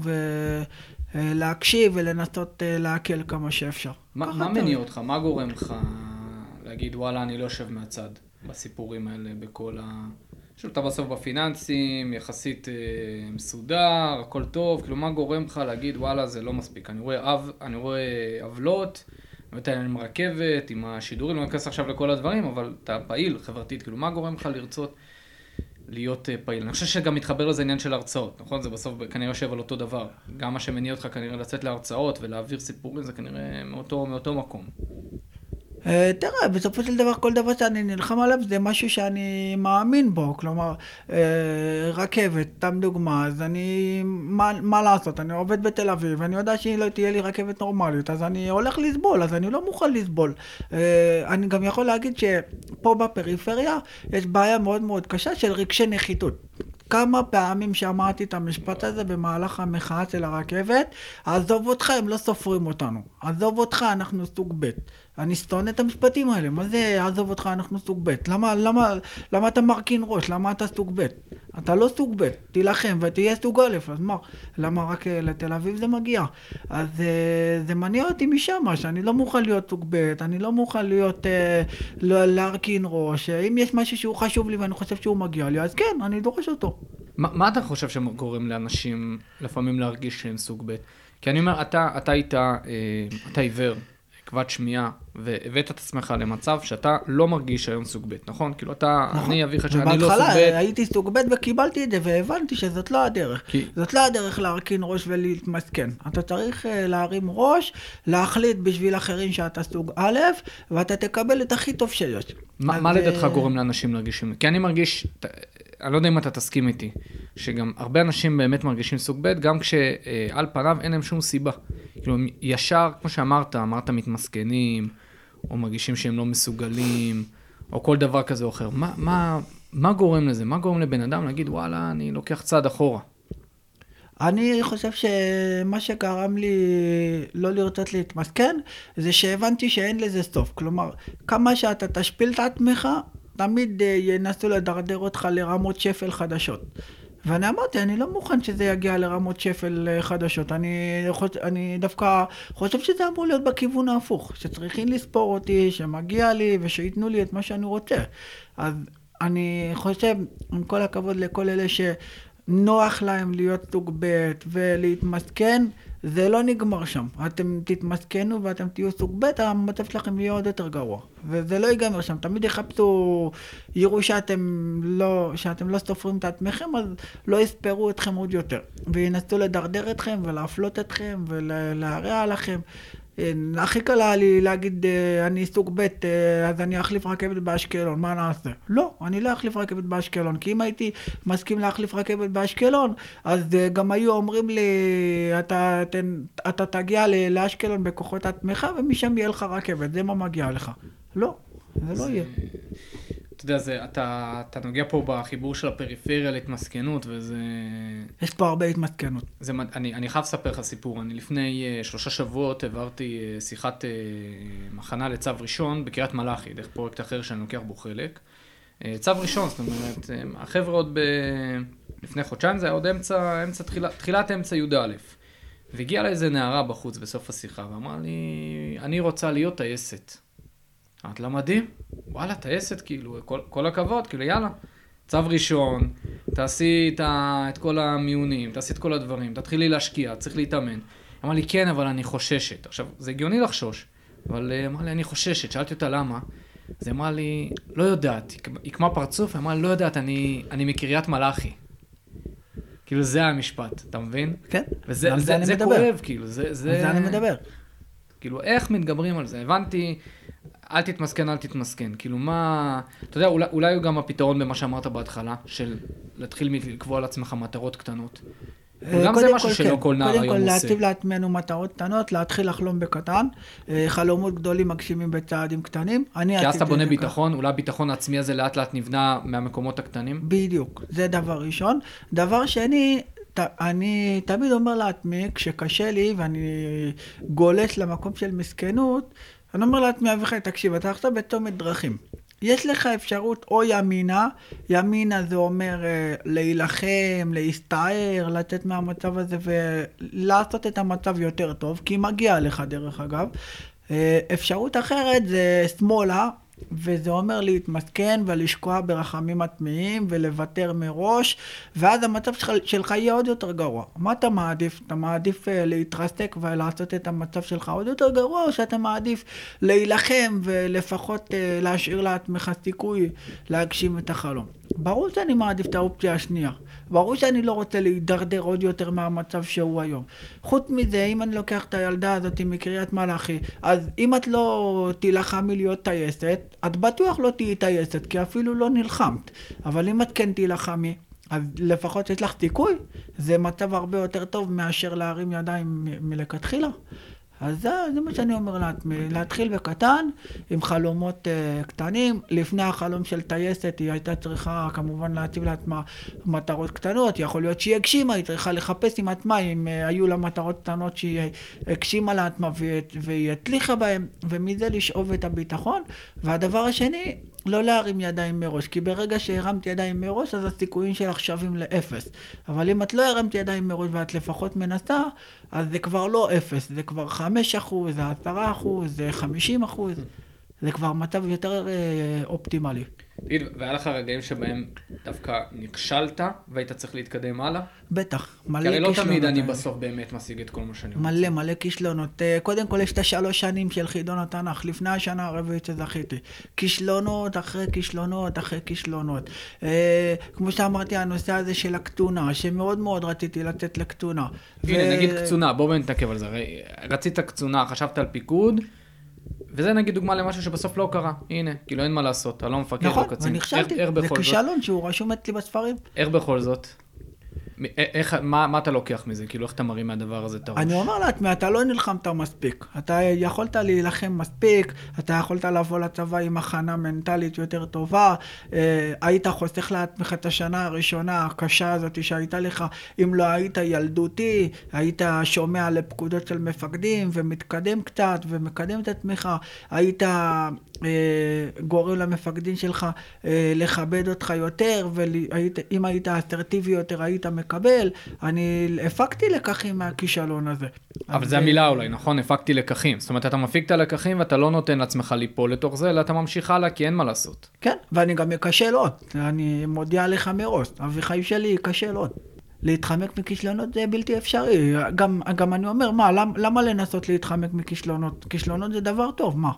ולהקשיב ולנסות להקל כמה שאפשר. מה מניע אותך? מה גורם לך להגיד וואלה אני לא יושב מהצד בסיפורים האלה בכל ה... שאתה בסוף בפיננסים, יחסית מסודר, הכל טוב, כאילו מה גורם לך להגיד וואלה זה לא מספיק, אני רואה עוולות, אני רואה את העניין עם הרכבת, עם השידורים, לא נכנס עכשיו לכל הדברים, אבל אתה פעיל חברתית, כאילו מה גורם לך לרצות להיות פעיל? אני חושב שגם מתחבר לזה עניין של הרצאות, נכון? זה בסוף כנראה יושב על אותו דבר, גם מה שמניע אותך כנראה לצאת להרצאות ולהעביר סיפורים זה כנראה מאותו מקום. תראה, בסופו של דבר, כל דבר שאני נלחם עליו, זה משהו שאני מאמין בו, כלומר, רכבת, תם דוגמה, אז אני, מה לעשות, אני עובד בתל אביב, אני יודע שהיא לא תהיה לי רכבת נורמלית, אז אני הולך לסבול, אז אני לא מוכן לסבול. אני גם יכול להגיד שפה בפריפריה, יש בעיה מאוד מאוד קשה של רגשי נחיתות. כמה פעמים שמעתי את המשפט הזה במהלך המחאה של הרכבת, עזוב אותך, הם לא סופרים אותנו, עזוב אותך, אנחנו סוג ב'. אני שונא את המשפטים האלה, מה זה עזוב אותך, אנחנו סוג ב', למה אתה מרכין ראש, למה אתה סוג ב', אתה לא סוג ב', תילחם ותהיה סוג א', אז מה, למה רק לתל אביב זה מגיע, אז זה מניע אותי משם, שאני לא מוכן להיות סוג ב', אני לא מוכן להיות להרכין ראש, אם יש משהו שהוא חשוב לי ואני חושב שהוא מגיע לי, אז כן, אני דורש אותו. מה אתה חושב שגורם לאנשים לפעמים להרגיש שהם סוג ב'? כי אני אומר, אתה עיוור, כבד שמיעה, והבאת את עצמך למצב שאתה לא מרגיש היום סוג ב', נכון? כאילו אתה, אני אביך שאני לא סוג ב'. בהתחלה הייתי סוג ב' וקיבלתי את זה, והבנתי שזאת לא הדרך. זאת לא הדרך להרכין ראש ולהתמסכן. אתה צריך להרים ראש, להחליט בשביל אחרים שאתה סוג א', ואתה תקבל את הכי טוב שיש. מה לדעתך גורם לאנשים להרגישים? כי אני מרגיש, אני לא יודע אם אתה תסכים איתי, שגם הרבה אנשים באמת מרגישים סוג ב', גם כשעל פניו אין להם שום סיבה. כאילו ישר, כמו שאמרת מתמסכנים, או מרגישים שהם לא מסוגלים, או כל דבר כזה או אחר. מה, מה, מה גורם לזה? מה גורם לבן אדם להגיד, וואלה, אני לוקח צעד אחורה? אני חושב שמה שגרם לי לא לרצות להתמסכן, זה שהבנתי שאין לזה סוף. כלומר, כמה שאתה תשפיל את עצמך, תמיד ינסו לדרדר אותך לרמות שפל חדשות. ואני אמרתי, אני לא מוכן שזה יגיע לרמות שפל חדשות. אני דווקא חושב שזה אמור להיות בכיוון ההפוך, שצריכים לספור אותי, שמגיע לי, ושיתנו לי את מה שאני רוצה. אז אני חושב, עם כל הכבוד לכל אלה שנוח להם להיות סוג ב' ולהתמסכן, זה לא נגמר שם. אתם תתמסכנו ואתם תהיו סוג ב', המצב שלכם יהיה עוד יותר גרוע. וזה לא ייגמר שם. תמיד יחפשו, יראו שאתם לא סופרים את עצמכם, אז לא יספרו אתכם עוד יותר. וינסו לדרדר אתכם ולהפלות אתכם ולהרע עליכם. הכי קל לי להגיד, אני סוג ב' אז אני אחליף רכבת באשקלון, מה נעשה? לא, אני לא אחליף רכבת באשקלון, כי אם הייתי מסכים להחליף רכבת באשקלון, אז גם היו אומרים לי, אתה תגיע לאשקלון בכוחות עצמך, ומשם יהיה לך רכבת, זה מה מגיע לך. לא, זה לא יהיה. אתה יודע, אתה נוגע פה בחיבור של הפריפריה להתמסכנות, וזה... יש פה הרבה התמסכנות. אני חייב לספר לך סיפור. אני לפני 3 שבועות העברתי שיחת מחנה לצו ראשון בקריית מלאכי, דרך פרויקט אחר שאני לוקח בו חלק. צו ראשון, זאת אומרת, החבר'ה עוד לפני חודשיים, זה היה עוד תחילת אמצע י' א'. והגיעה לה איזה נערה בחוץ בסוף השיחה, ואמרה לי, אני רוצה להיות טייסת. את לא מדהים? וואלה, טייסת, כאילו, כל הכבוד, כאילו, יאללה. צו ראשון, תעשי את כל המיונים, תעשי את כל הדברים, תתחילי להשקיע, צריך להתאמן. אמר לי, כן, אבל אני חוששת. עכשיו, זה הגיוני לחשוש, אבל אמר לי, אני חוששת. שאלתי אותה למה, זה אמר לי, לא יודעת, היא כמו פרצוף, אמר לי, לא יודעת, אני מקריית מלאכי. כאילו, זה המשפט, אתה מבין? כן. וזה כואב, כאילו, זה אני מדבר. כאילו, איך מתגברים על זה? הבנתי, אל תתמסכן, אל תתמסכן. כאילו מה, אתה יודע, אולי הוא גם הפתרון במה שאמרת בהתחלה, של להתחיל לקבוע על עצמך מטרות קטנות. גם זה משהו שלא כל נער היום עושה. קודם כל, להציב לעצמנו מטרות קטנות, להתחיל לחלום בקטן, חלומות גדולים מגשימים בצעדים קטנים. כי אז אתה בונה ביטחון, אולי הביטחון העצמי הזה לאט לאט נבנה מהמקומות הקטנים? בדיוק, זה דבר ראשון. דבר שני, אני תמיד אומר לעצמי, כשקשה לי ואני גולש למקום של מסכנות, אני אומר לעצמי, אביחי, תקשיב, אתה עכשיו בצומת דרכים. יש לך אפשרות או ימינה, ימינה זה אומר להילחם, להסתער, לתת מהמצב הזה ולעשות את המצב יותר טוב, כי מגיע לך דרך אגב. אפשרות אחרת זה שמאלה, וזה אומר להתמסכן ולשקוע ברחמים עצמיים ולוותר מראש, ואז המצב שלך יהיה עוד יותר גרוע. מה אתה מעדיף? אתה מעדיף להתרסק ולעשות את המצב שלך עוד יותר גרוע, או שאתה מעדיף להילחם ולפחות להשאיר לעצמך סיכוי להגשים את החלום? ברור שאני מעדיף את האופציה השנייה. ברור שאני לא רוצה להידרדר עוד יותר מהמצב שהוא היום. חוץ מזה, אם אני לוקח את הילדה הזאת מקריית מלאכי, אז אם את לא תילחמי להיות טייסת, את בטוח לא תהיי טייסת, כי אפילו לא נלחמת. אבל אם את כן תילחמי, אז לפחות יש לך תיקוי. זה מצב הרבה יותר טוב מאשר להרים ידיים מלכתחילה. אז זה מה שאני אומר לעצמי, להתחיל בקטן, עם חלומות קטנים. לפני החלום של טייסת היא הייתה צריכה כמובן להציב לעצמה מטרות קטנות, יכול להיות שהיא הגשימה, היא צריכה לחפש עם עצמה, אם היו לה מטרות קטנות שהיא הגשימה לעצמה והיא הצליחה בהן, ומזה לשאוב את הביטחון. והדבר השני, לא להרים ידיים מראש, כי ברגע שהרמת ידיים מראש, אז הסיכויים שלך שווים לאפס. אבל אם את לא הרמת ידיים מראש ואת לפחות מנסה, אז זה כבר לא אפס, זה כבר 5%, זה 10%, זה 50%, זה כבר מצב יותר אופטימלי. תגיד, והיה לך רגעים שבהם דווקא נכשלת, והיית צריך להתקדם הלאה? בטח, מלא כישלונות. כי הרי לא תמיד אני בסוף באמת משיג את כל מה שאני רוצה. מלא כישלונות. קודם כל יש את 3 שנים של חידון התנ"ך, לפני השנה הרביעית שזכיתי. כישלונות אחרי כישלונות אחרי כישלונות. כמו שאמרתי, הנושא הזה של הקטונה, שמאוד מאוד רציתי לתת לקטונה. הנה, נגיד קצונה, בואו נתעכב על זה. רצית קצונה, חשבת על פיקוד, וזה נגיד דוגמה למשהו שבסוף לא קרה. הנה, כאילו אין מה לעשות, אתה לא מפקד, לא קצין. נכון, ונכשלתי, זה כישלון שהוא רשום אצלי בספרים. איך בכל זאת? מה אתה לוקח מזה? כאילו, איך אתה מרים מהדבר הזה את הראש? אני אומר לה, אתה לא נלחמת מספיק. אתה יכולת להילחם מספיק, אתה יכולת לבוא לצבא עם הכנה מנטלית יותר טובה, היית חוסך לעצמך את השנה הראשונה, הקשה הזאת שהייתה לך, אם לא היית ילדותי, היית שומע לפקודות של מפקדים, ומתקדם קצת, ומקדם את עצמך, היית גורם למפקדים שלך לכבד אותך יותר, ואם היית אסרטיבי יותר, היית מקבל. אני הפקתי לקחים מהכישלון הזה. אבל זה המילה אולי, נכון? הפקתי לקחים. זאת אומרת, אתה מפיק את הלקחים, ואתה לא נותן לעצמך ליפול לתוך זה, אלא אתה ממשיך הלאה, כי אין מה לעשות. כן, ואני גם אקשל עוד. אני מודיע לך מראש. אביחי שלי אקשל עוד. להתחמק מכישלונות זה בלתי אפשרי. גם אני אומר, למה לנסות להתחמק מכישלונות? כישלונות זה דבר טוב, מה?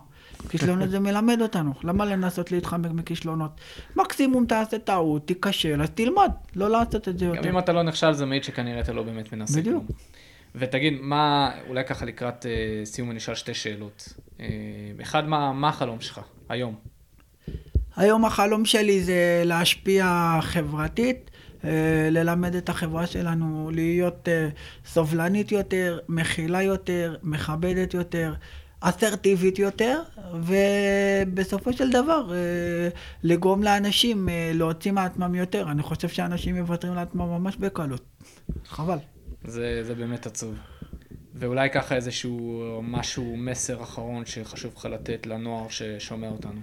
כישלונות זה מלמד אותנו, למה לנסות להתחמק מכישלונות? מקסימום תעשה טעות, תיקשל, אז תלמד, לא לעשות את זה יותר. גם אם אתה לא נכשל, זה מעיד שכנראה אתה לא באמת מנסה. בדיוק. ותגיד, מה, אולי ככה לקראת סיום אני אשאל שתי שאלות. אחד, מה החלום שלך היום? היום החלום שלי זה להשפיע חברתית, ללמד את החברה שלנו להיות סובלנית יותר, מכילה יותר, מכבדת יותר, אסרטיבית יותר, ובסופו של דבר לגרום לאנשים להוציא מעצמם יותר. אני חושב שאנשים מבטרים לעצמם ממש בקלות. חבל. זה באמת עצוב. ואולי ככה איזשהו משהו, מסר אחרון שחשוב לך לתת לנוער ששומע אותנו.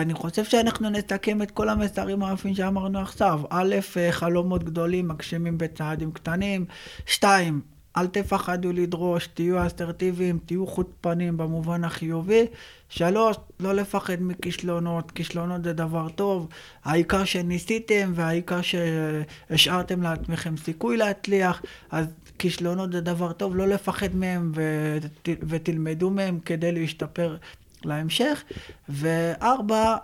אני חושב שאנחנו נסתכם את כל המסרים העפים שאמרנו עכשיו. א', חלומות גדולים, מגשימים בצעדים קטנים. 2, אל תפחדו לדרוש, תהיו אסרטיביים, תהיו חוץ פנים במובן החיובי. 3, לא לפחד מכישלונות, כישלונות זה דבר טוב, העיקר שניסיתם והעיקר שהשארתם לעצמכם סיכוי להצליח, אז כישלונות זה דבר טוב, לא לפחד מהם ותלמדו מהם כדי להשתפר להמשך. 4,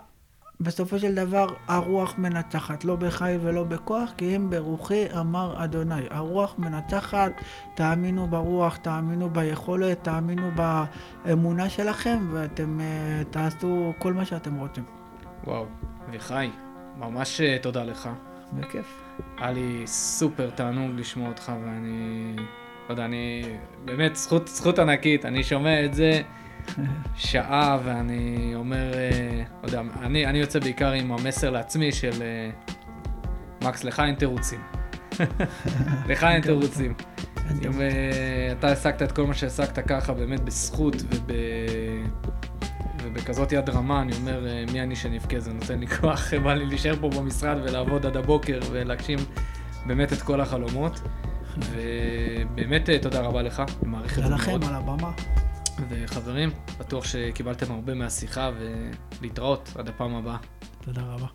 בסופו של דבר הרוח מנצחת, לא בחי ולא בכוח, כי אם ברוחי אמר אדוני. הרוח מנצחת, תאמינו ברוח, תאמינו ביכולת, תאמינו באמונה שלכם, ואתם תעשו כל מה שאתם רוצים. וואו, וחי, ממש תודה לך. בכיף. היה לי סופר תענוג לשמוע אותך, ואני, לא יודע, באמת זכות ענקית, אני שומע את זה שעה, ואני אומר, לא יודע, אני יוצא בעיקר עם המסר לעצמי של מקס, לך אין תירוצים. לך אין תירוצים. אם אתה עסקת את כל מה שעסקת ככה, באמת בזכות ובכזאת יד רמה, אני אומר, מי אני שנפקה, זה נותן לי כוח, בא לי להישאר פה במשרד ולעבוד עד הבוקר ולהגשים באמת את כל החלומות. ובאמת תודה רבה לך, אני מעריך את זה מאוד. תודה לכם על הבמה. וחברים, בטוח שקיבלתם הרבה מהשיחה, ולהתראות עד הפעם הבאה. תודה רבה.